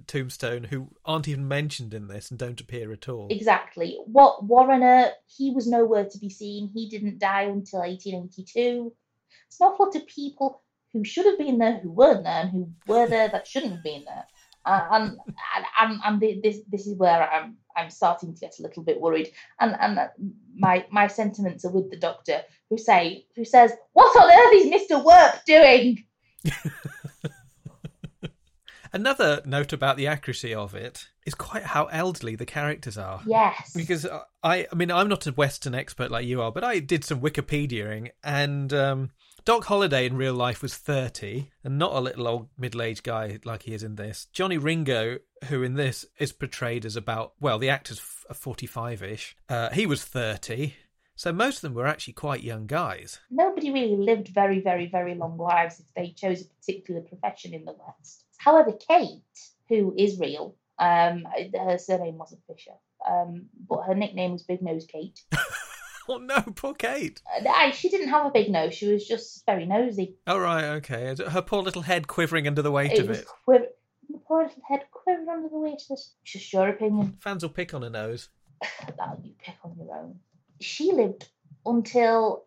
Tombstone, who aren't even mentioned in this and don't appear at all. Exactly. What Warrener? He was nowhere to be seen. He didn't die until 1882. It's an awful lot of people who should have been there, who weren't there, and who were there that shouldn't have been there. And this is where I'm starting to get a little bit worried. And my sentiments are with the Doctor, who says, "What on earth is Mr. Worp doing?" Another note about the accuracy of it is quite how elderly the characters are. Yes. Because I mean, I'm not a Western expert like you are, but I did some Wikipediaing, and Doc Holliday in real life was 30, and not a little old middle-aged guy like he is in this. Johnny Ringo, who in this is portrayed as the actor's 45-ish. He was 30. So most of them were actually quite young guys. Nobody really lived very, very, very long lives if they chose a particular profession in the West. However, Kate, who is real, her surname wasn't Fisher, but her nickname was Big Nose Kate. Oh no, poor Kate. She didn't have a big nose, she was just very nosy. Oh right, okay. Her poor little head quivering under the weight of it. The poor little head quivering under the weight of it. Just your opinion. Fans will pick on her nose. That'll you pick on your own. She lived until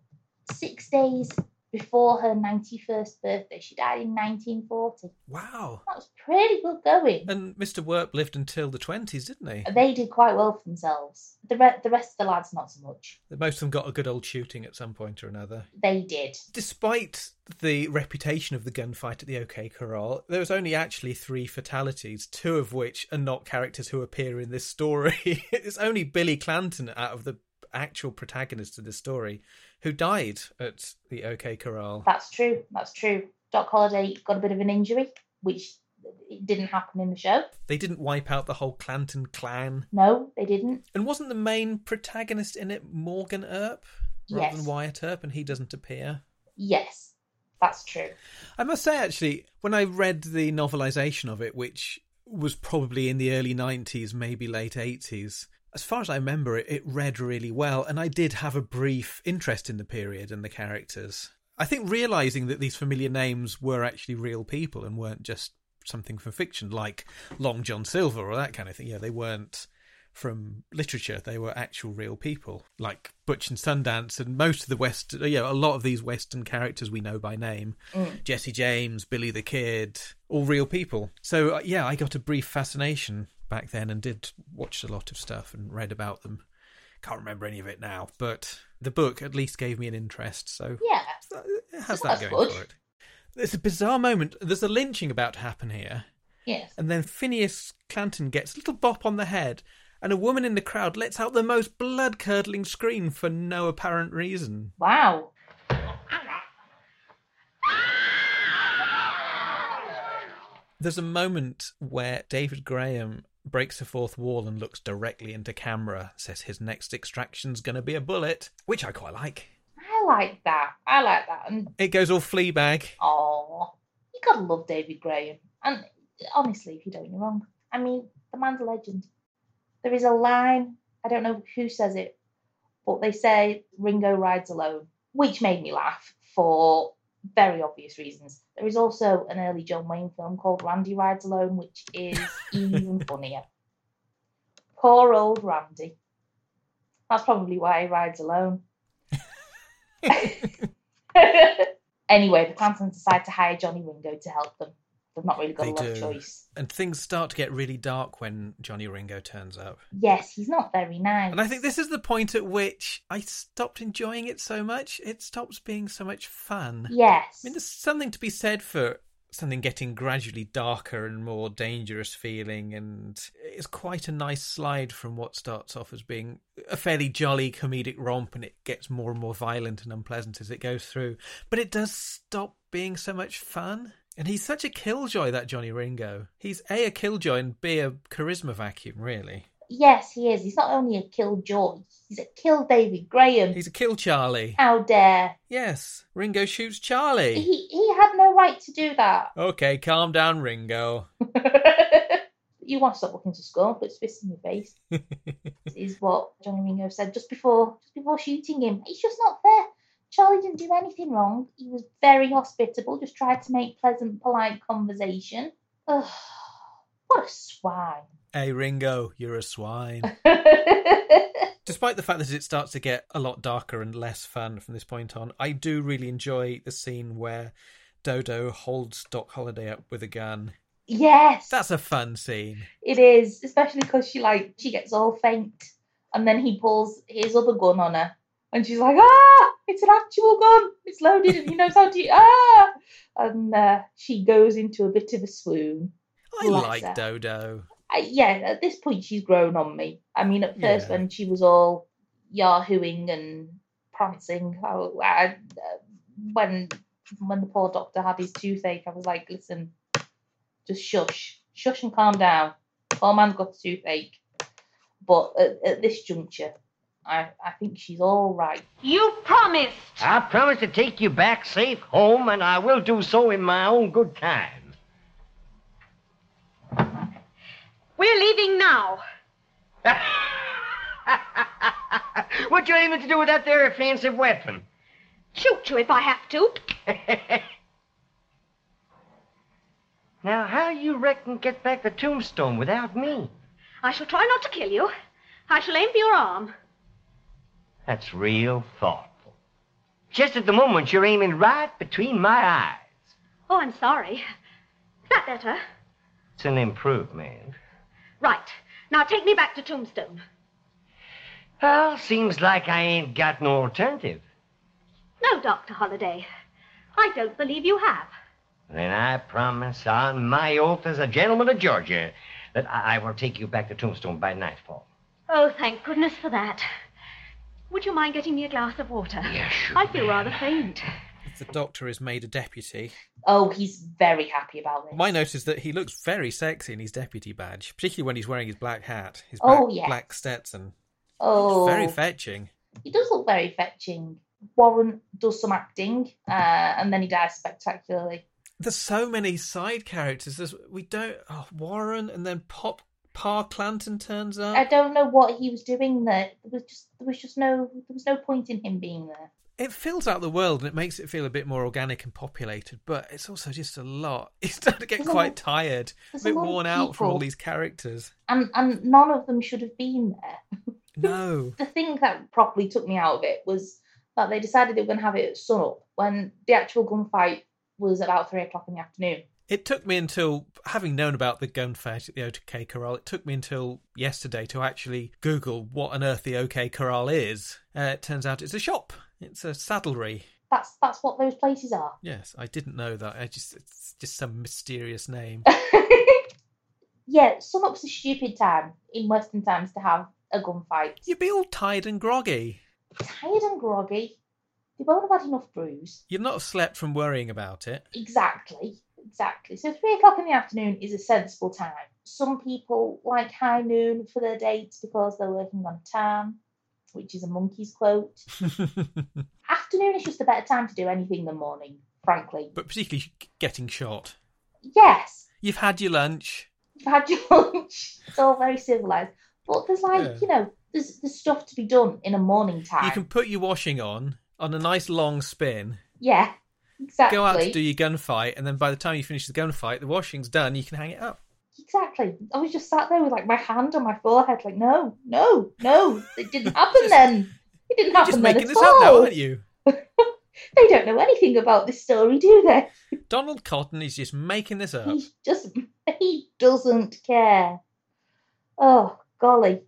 6 days before her 91st birthday. She died in 1940. Wow. That was pretty good going. And Mr. Worp lived until the 20s, didn't he? They did quite well for themselves. The rest of the lads, not so much. Most of them got a good old shooting at some point or another. They did. Despite the reputation of the gunfight at the OK Corral, there was only actually 3 fatalities, 2 of which are not characters who appear in this story. It's only Billy Clanton out of the actual protagonist of the story who died at the OK Corral. That's true. Doc Holliday got a bit of an injury, which didn't happen in the show. They didn't wipe out the whole Clanton clan. No, they didn't. And wasn't the main protagonist in it Morgan Earp rather than Wyatt Earp, and he doesn't appear? Yes, that's true. I must say, actually, when I read the novelisation of it, which was probably in the early 90s, maybe late 80s, as far as I remember, it read really well, and I did have a brief interest in the period and the characters. I think realising that these familiar names were actually real people and weren't just something from fiction, like Long John Silver or that kind of thing. Yeah, they weren't from literature. They were actual real people, like Butch and Sundance and most of the a lot of these Western characters we know by name. Mm. Jesse James, Billy the Kid, all real people. So, yeah, I got a brief fascination back then and did watch a lot of stuff and read about them. Can't remember any of it now, but the book at least gave me an interest, so yeah, it has that going for it. There's a bizarre moment. There's a lynching about to happen here. Yes. And then Phineas Clanton gets a little bop on the head, and a woman in the crowd lets out the most blood-curdling scream for no apparent reason. Wow. There's a moment where David Graham breaks the fourth wall and looks directly into camera, says his next extraction's going to be a bullet, which I quite like. I like that. And it goes all Fleabag. Oh, you got to love David Graham. And honestly, if you don't, you're wrong. I mean, the man's a legend. There is a line, I don't know who says it, but they say Ringo rides alone, which made me laugh for very obvious reasons. There is also an early John Wayne film called Randy Rides Alone, which is even funnier. Poor old Randy. That's probably why he rides alone. Anyway, the Clantons decide to hire Johnny Ringo to help them. They've not really got a lot of choice. And things start to get really dark when Johnny Ringo turns up. Yes, he's not very nice. And I think this is the point at which I stopped enjoying it so much. It stops being so much fun. Yes. I mean, there's something to be said for something getting gradually darker and more dangerous feeling, and it's quite a nice slide from what starts off as being a fairly jolly comedic romp, and it gets more and more violent and unpleasant as it goes through. But it does stop being so much fun. And he's such a killjoy, that Johnny Ringo. He's A, a killjoy, and B, a charisma vacuum, really. Yes, he is. He's not only a killjoy, he's a kill David Graham. He's a kill Charlie. How dare. Yes, Ringo shoots Charlie. He had no right to do that. Okay, calm down, Ringo. You want to stop walking to school, put fists in your face. Is what Johnny Ringo said just before shooting him. It's just not fair. Charlie didn't do anything wrong. He was very hospitable, just tried to make pleasant, polite conversation. Ugh, what a swine. Hey, Ringo, you're a swine. Despite the fact that it starts to get a lot darker and less fun from this point on, I do really enjoy the scene where Dodo holds Doc Holliday up with a gun. Yes. That's a fun scene. It is, especially because she gets all faint, and then he pulls his other gun on her. And she's like, ah, it's an actual gun. It's loaded and he knows how to... Ah! And she goes into a bit of a swoon. I like Dodo. At this point she's grown on me. I mean, at first when she was all yahooing and prancing, when the poor doctor had his toothache, I was like, listen, just shush. Shush and calm down. Poor man's got a toothache. But at this juncture... I think she's all right. You promised. I promised to take you back safe home, and I will do so in my own good time. We're leaving now. What you aiming to do with that there offensive weapon? Shoot you if I have to. Now, how you reckon get back the tombstone without me? I shall try not to kill you. I shall aim for your arm. That's real thoughtful. Just at the moment, you're aiming right between my eyes. Oh, I'm sorry. Is that better? It's an improvement. Right. Now take me back to Tombstone. Well, seems like I ain't got no alternative. No, Dr. Holliday. I don't believe you have. Then I promise on my oath as a gentleman of Georgia that I will take you back to Tombstone by nightfall. Oh, thank goodness for that. Would you mind getting me a glass of water? Yeah, sure. I feel rather faint. The doctor is made a deputy. Oh, he's very happy about this. My note is that he looks very sexy in his deputy badge, particularly when he's wearing his black hat, his black Stetson. Oh. It's very fetching. He does look very fetching. Warren does some acting, and then he dies spectacularly. There's so many side characters. Warren and then Pop. Pa Clanton turns up. I don't know what he was doing there. There was no point in him being there. It fills out the world and it makes it feel a bit more organic and populated, but it's also just a lot. It's starting to get tired, a bit worn out from all these characters. And none of them should have been there. No. The thing that properly took me out of it was that they decided they were going to have it at sunup when the actual gunfight was about 3:00 in the afternoon. It took me until, having known about the gunfight at the OK Corral, it took me until yesterday to actually Google what on earth the OK Corral is. It turns out it's a shop. It's a saddlery. That's what those places are. Yes, I didn't know that. It's just some mysterious name. Yeah, sunup's a stupid time in Western times to have a gunfight. You'd be all tired and groggy. Tired and groggy? You won't have had enough brews. You've not slept from worrying about it. Exactly. So 3:00 in the afternoon is a sensible time. some people like high noon for their dates because they're working on a tan, which is a monkey's quote. Afternoon is just a better time to do anything than morning, frankly. But particularly getting shot. Yes. You've had your lunch. You've had your lunch. It's all very civilised. But there's like, yeah, you know, there's stuff to be done in a morning time. You can put your washing on a nice long spin. Yeah, exactly. Go out to do your gunfight, and then by the time you finish the gunfight, the washing's done, you can hang it up. Exactly. I was just sat there with like my hand on my forehead, like, no, it didn't happen just, then. It didn't happen then at all. You're just making this up now, aren't you? They don't know anything about this story, do they? Donald Cotton is just making this up. He doesn't care. Oh, golly.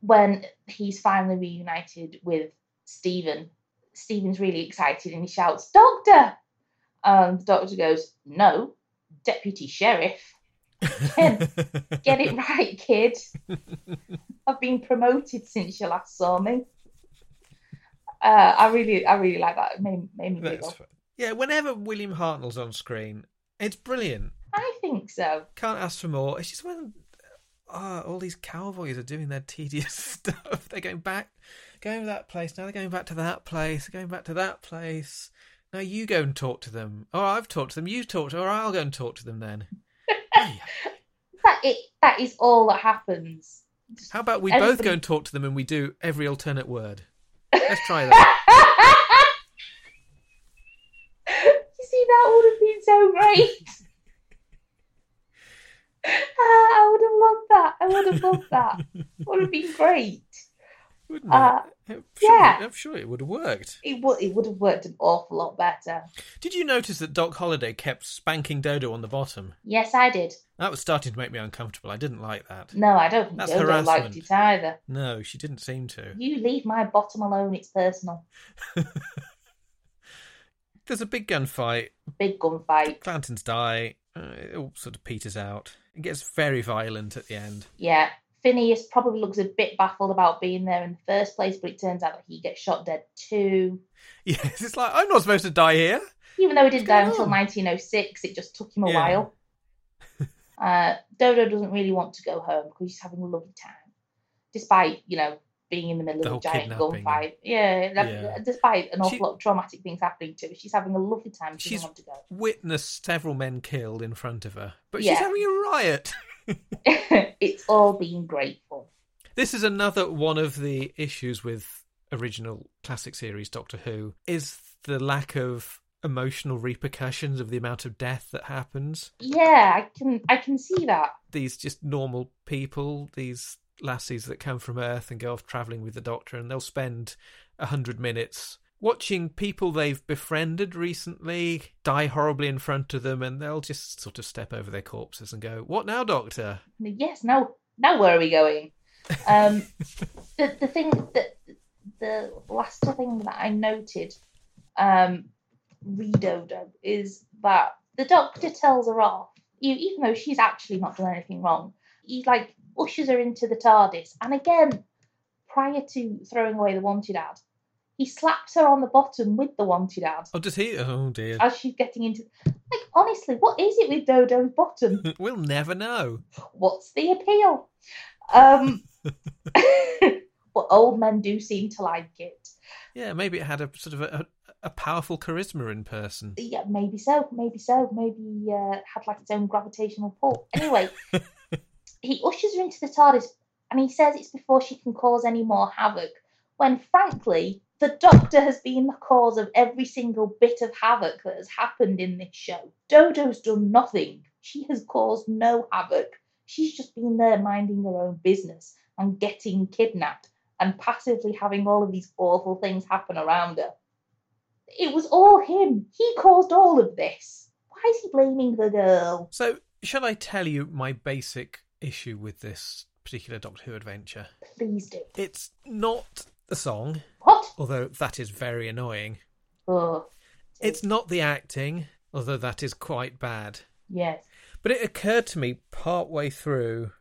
When he's finally reunited with Stephen's really excited and he shouts, "Doctor!" The doctor goes, "No, deputy sheriff. Get it right, kid. I've been promoted since you last saw me." I really like that. It made me giggle. Yeah, whenever William Hartnell's on screen, it's brilliant. I think so. Can't ask for more. It's just when all these cowboys are doing their tedious stuff. They're going to that place. Now they're going back to that place. They're going back to that place. Now you go and talk to them. Oh, I've talked to them. You talked to them. All right, I'll go and talk to them then. That is all that happens. How about we both go and talk to them and we do every alternate word? Let's try that. You see, that would have been so great. I would have loved that. It would have been great. Wouldn't it? I'm sure it would have worked. It would have worked an awful lot better. Did you notice that Doc Holliday kept spanking Dodo on the bottom? Yes, I did. That was starting to make me uncomfortable. I didn't like that. No, I don't think Dodo liked it either. No, she didn't seem to. You leave my bottom alone, it's personal. There's a big gunfight. Big gunfight. Clantons die. It all sort of peters out. It gets very violent at the end. Yeah. Phineas probably looks a bit baffled about being there in the first place, but it turns out that he gets shot dead too. Yes, it's like, I'm not supposed to die here. Even though he didn't die until 1906, it just took him a while. Dodo doesn't really want to go home because she's having a lovely time. Despite, you know, being in the middle of a giant gunfight. Yeah, despite an awful lot of traumatic things happening to her, she's having a lovely time. She doesn't want to go. She's witnessed several men killed in front of her, but she's having a riot. It's all been great fun. This is another one of the issues with original classic series Doctor Who, is the lack of emotional repercussions of the amount of death that happens. Yeah, I can see that. These just normal people, these lassies that come from Earth and go off travelling with the Doctor, and they'll spend 100 minutes watching people they've befriended recently die horribly in front of them, and they'll just sort of step over their corpses and go, "What now, Doctor?" Yes, now where are we going? The last thing that I noted, Dodo, is that the Doctor tells her off, even though she's actually not done anything wrong. He like ushers her into the TARDIS, and again, prior to throwing away the wanted ad, he slaps her on the bottom with the wanted ad. Oh, does he? Oh, dear. As she's getting into... Like, honestly, what is it with Dodo's bottom? We'll never know. What's the appeal? But old men do seem to like it. Yeah, maybe it had a sort of a powerful charisma in person. Yeah, maybe so. Maybe had like its own gravitational pull. Anyway, he ushers her into the TARDIS and he says it's before she can cause any more havoc, when, frankly... The Doctor has been the cause of every single bit of havoc that has happened in this show. Dodo's done nothing. She has caused no havoc. She's just been there minding her own business and getting kidnapped and passively having all of these awful things happen around her. It was all him. He caused all of this. Why is he blaming the girl? So, shall I tell you my basic issue with this particular Doctor Who adventure? Please do. It's not... the song. What? Although that is very annoying. Oh. It's not the acting, although that is quite bad. Yes. But it occurred to me partway through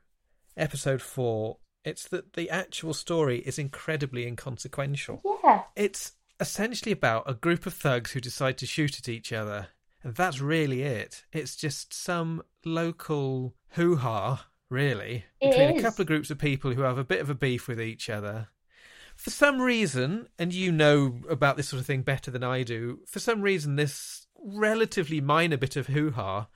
episode 4, it's that the actual story is incredibly inconsequential. Yeah. It's essentially about a group of thugs who decide to shoot at each other. And that's really it. It's just some local hoo-ha, really, between a couple of groups of people who have a bit of a beef with each other. For some reason, and you know about this sort of thing better than I do, for some reason this relatively minor bit of hoo-ha,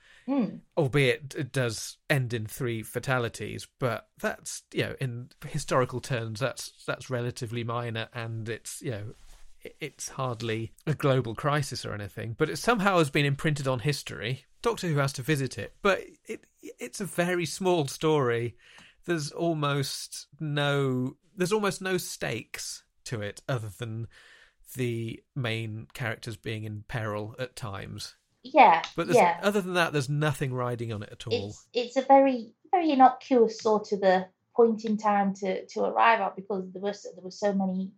albeit it does end in 3 fatalities, but that's, you know, in historical terms, that's relatively minor, and it's, you know, it's hardly a global crisis or anything, but it somehow has been imprinted on history. Doctor Who has to visit it, but it's a very small story. There's almost no stakes to it other than the main characters being in peril at times. Yeah, but other than that, there's nothing riding on it at all. It's a very, very innocuous sort of a point in time to arrive at, because there were so many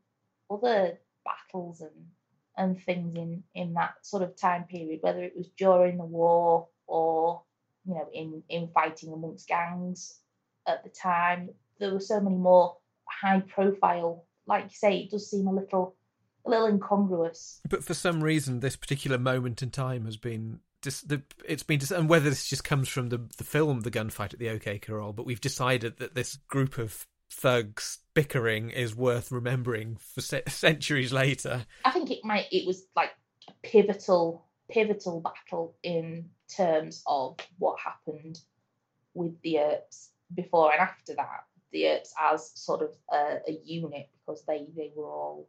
other battles and things in that sort of time period, whether it was during the war or, you know, in fighting amongst gangs at the time. There were so many more high profile. Like you say, it does seem a little incongruous. But for some reason, this particular moment in time has been and whether this just comes from the film, The Gunfight at the OK Corral, but we've decided that this group of thugs bickering is worth remembering for centuries later. I think it was like a pivotal battle in terms of what happened with the Earps before and after that. The Earps as sort of a unit, because they were all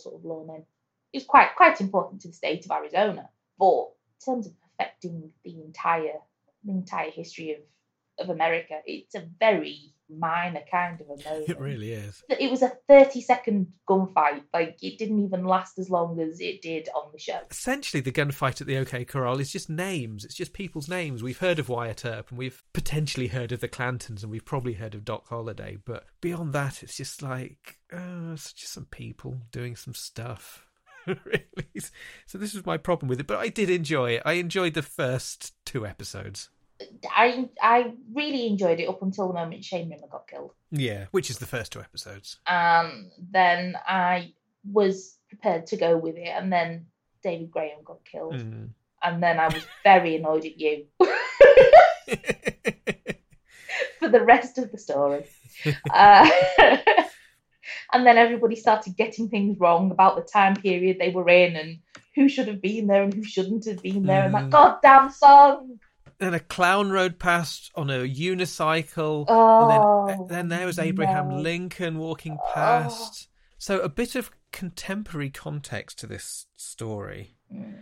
sort of lawmen. It was quite important to the state of Arizona, but in terms of affecting the entire history of America, it's a very minor kind of a moment. It really is. It was a 30-second gunfight. Like, it didn't even last as long as it did on the show. Essentially, The Gunfight at the OK Corral is just names. It's just people's names. We've heard of Wyatt Earp, and we've potentially heard of the Clantons, and we've probably heard of Doc Holliday. But beyond that, it's just like, it's just some people doing some stuff. Really. So this was my problem with it. But I did enjoy it. I enjoyed the first 2 episodes. I really enjoyed it up until the moment Shane Rimmer got killed. Yeah, which is the first 2 episodes. Then I was prepared to go with it, and then David Graham got killed. Mm. And then I was very annoyed at you for the rest of the story. And then everybody started getting things wrong about the time period they were in and who should have been there and who shouldn't have been there. And that goddamn song! Then a clown rode past on a unicycle. Oh, and then there was Abraham Lincoln walking past. So a bit of contemporary context to this story. Mm.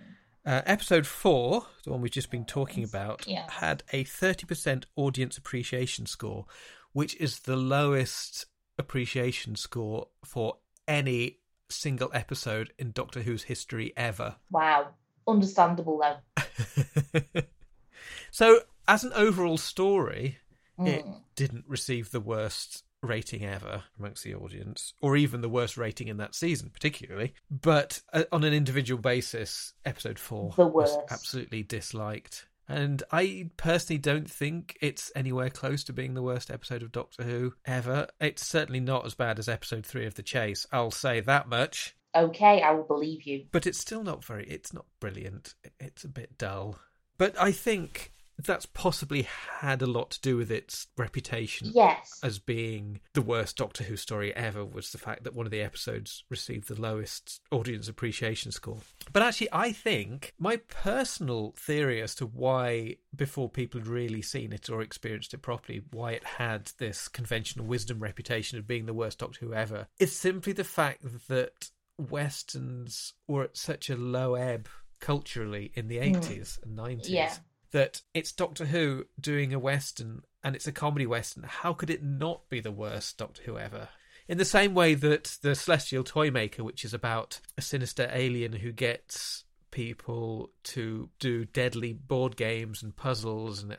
Episode 4, the one we've just been talking about, had a 30% audience appreciation score, which is the lowest appreciation score for any single episode in Doctor Who's history ever. Wow. Understandable, though. So, as an overall story, it didn't receive the worst rating ever amongst the audience, or even the worst rating in that season, particularly. But on an individual basis, episode 4 was absolutely disliked. And I personally don't think it's anywhere close to being the worst episode of Doctor Who ever. It's certainly not as bad as episode 3 of The Chase. I'll say that much. Okay, I will believe you. But it's still not it's not brilliant. It's a bit dull. But I think that's possibly had a lot to do with its reputation as being the worst Doctor Who story ever, was the fact that one of the episodes received the lowest audience appreciation score. But actually, I think my personal theory as to why, before people had really seen it or experienced it properly, why it had this conventional wisdom reputation of being the worst Doctor Who ever, is simply the fact that Westerns were at such a low ebb culturally in the 80s and 90s, that it's Doctor Who doing a Western, and it's a comedy Western. How could it not be the worst Doctor Who ever? In the same way that The Celestial Toymaker, which is about a sinister alien who gets people to do deadly board games and puzzles, and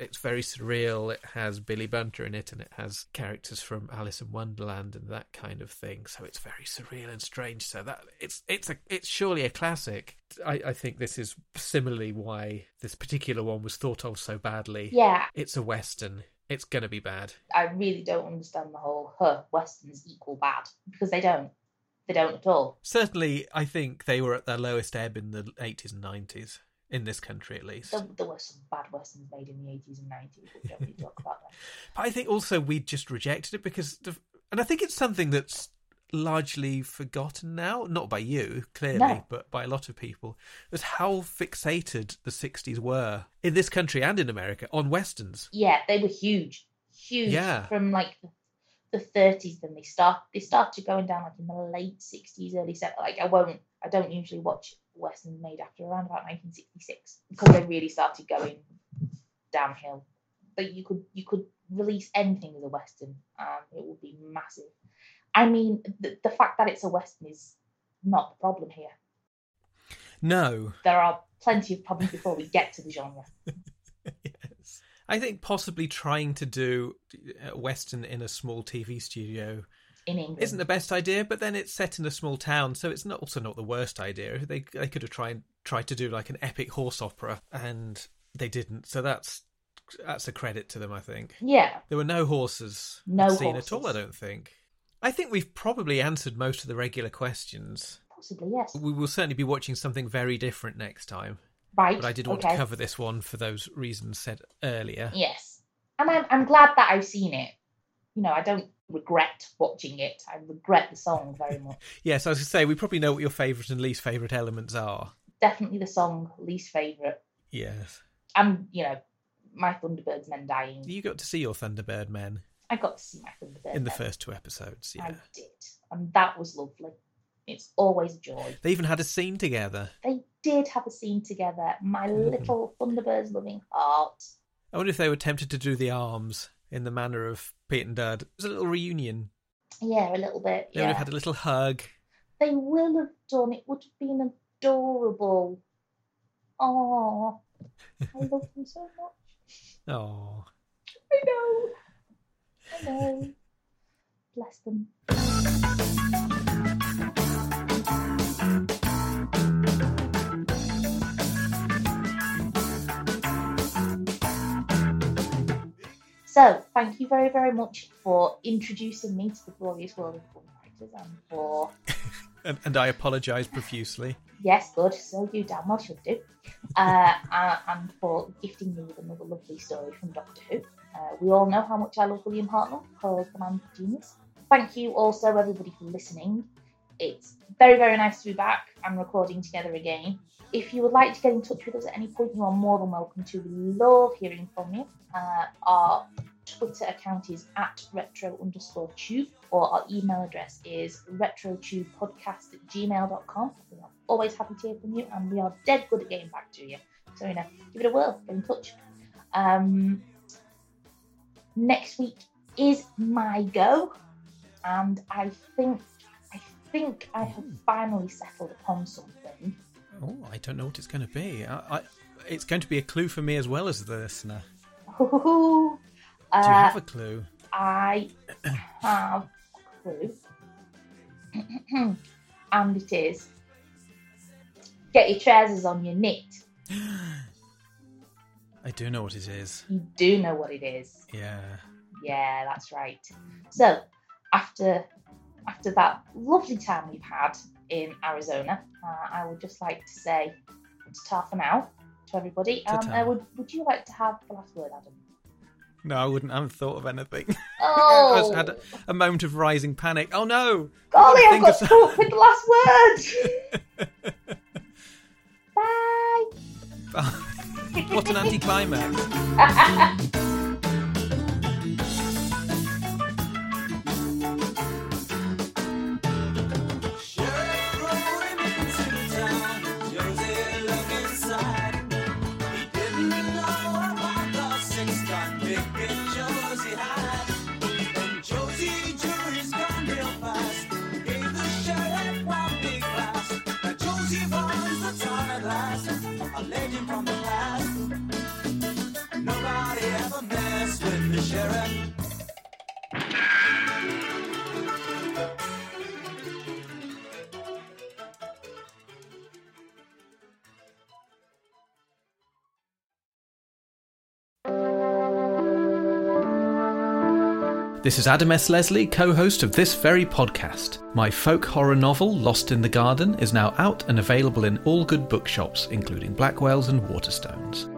it's very surreal, it has Billy Bunter in it, and it has characters from Alice in Wonderland and that kind of thing, so it's very surreal and strange, so that it's surely a classic. I think this is similarly why this particular one was thought of so badly. It's a Western, it's gonna be bad. I really don't understand the whole Westerns equal bad, because they don't at all. Certainly, I think they were at their lowest ebb in the 80s and 90s. in this country at least. There were some bad westerns made in the 80s and 90s, but we don't need to talk about that. But I think also we just rejected it because, and I think it's something that's largely forgotten now, not by you, clearly, but by a lot of people, is how fixated the 60s were in this country and in America on westerns. Yeah, they were huge from like the 30s. Then they started going down like in the late 60s, early 70s. Like I don't usually watch westerns made after around about 1966 because they really started going downhill. But you could release anything as a western and it would be massive. I mean, the fact that it's a western is not the problem here. No. There are plenty of problems before we get to the genre. Yes. I think possibly trying to do a western in a small TV studio in England isn't the best idea, but then it's set in a small town, so it's not the worst idea. They could have tried to do like an epic horse opera, and they didn't, so that's a credit to them, I think. Yeah. There were no horses seen at all, I don't think. I think we've probably answered most of the regular questions. Possibly, yes. We will certainly be watching something very different next time. Right. But I did want to cover this one for those reasons said earlier. Yes. And I'm glad that I've seen it. You know, I don't regret watching it. I regret the song very much. Yes, I was going to say, we probably know what your favourite and least favourite elements are. Definitely the song, least favourite. Yes. And, you know, my Thunderbirds men dying. You got to see your Thunderbird men. I got to see my Thunderbird in the first two episodes, yeah. I did. And that was lovely. It's always a joy. They even had a scene together. They did have a scene together. My little Thunderbirds loving heart. I wonder if they were tempted to do the arms in the manner of Pete and Dud. It was a little reunion. Yeah, a little bit, They would have had a little hug. They will have done. It would have been adorable. Oh, I love them so much. Oh. I know. Hello. Bless them. So, thank you very, very much for introducing me to the glorious world of Gunfighters and for... and I apologise profusely. Yes, good. So you damn well should do. And for gifting me with another lovely story from Doctor Who. We all know how much I love William Hartnell because the man's a genius. Thank you also, everybody, for listening. It's very, very nice to be back and recording together again. If you would like to get in touch with us at any point, you are more than welcome to. We love hearing from you. Our Twitter account is @retro_tube, or our email address is retrotubepodcast@gmail.com. We are always happy to hear from you, and we are dead good at getting back to you. So, you know, give it a whirl, get in touch. Next week is my go, and I think I have finally settled upon something. Oh, I don't know what it's going to be. It's going to be a clue for me as well as the listener. Ooh, do you have a clue? I have a clue, and it is get your trousers on your knit. I do know what it is. You do know what it is. Yeah. Yeah, that's right. So, after that lovely time we've had in Arizona, I would just like to say ta-ta for now to everybody. Would you like to have the last word, Adam? No, I wouldn't. I haven't thought of anything. Oh! I just had a moment of rising panic. Oh, no! Golly, I've got to talk with the last word! Bye! Bye. What an anticlimax. Legend from the past. Nobody ever met. This is Adam S. Leslie, co-host of this very podcast. My folk horror novel, Lost in the Garden, is now out and available in all good bookshops, including Blackwells and Waterstones.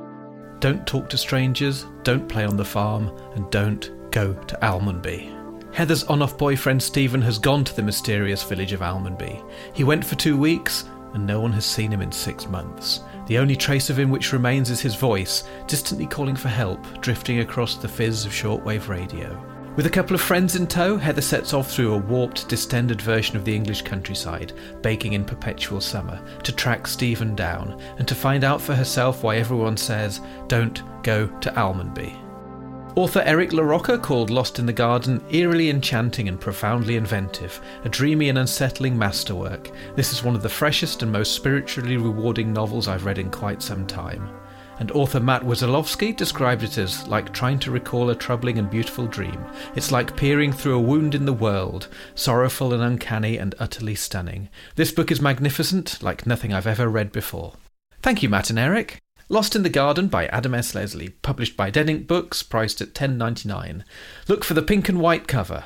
Don't talk to strangers, don't play on the farm, and don't go to Almonby. Heather's on-off boyfriend Stephen has gone to the mysterious village of Almonby. He went for 2 weeks, and no one has seen him in 6 months. The only trace of him which remains is his voice, distantly calling for help, drifting across the fizz of shortwave radio. With a couple of friends in tow, Heather sets off through a warped, distended version of the English countryside, baking in perpetual summer, to track Stephen down, and to find out for herself why everyone says, "Don't go to Almonby." Author Eric LaRocca called Lost in the Garden eerily enchanting and profoundly inventive, a dreamy and unsettling masterwork. This is one of the freshest and most spiritually rewarding novels I've read in quite some time. And author Matt Wazalowski described it as like trying to recall a troubling and beautiful dream. It's like peering through a wound in the world, sorrowful and uncanny and utterly stunning. This book is magnificent, like nothing I've ever read before. Thank you, Matt and Eric. Lost in the Garden by Adam S. Leslie, published by Denink Books, priced at $10.99. Look for the pink and white cover.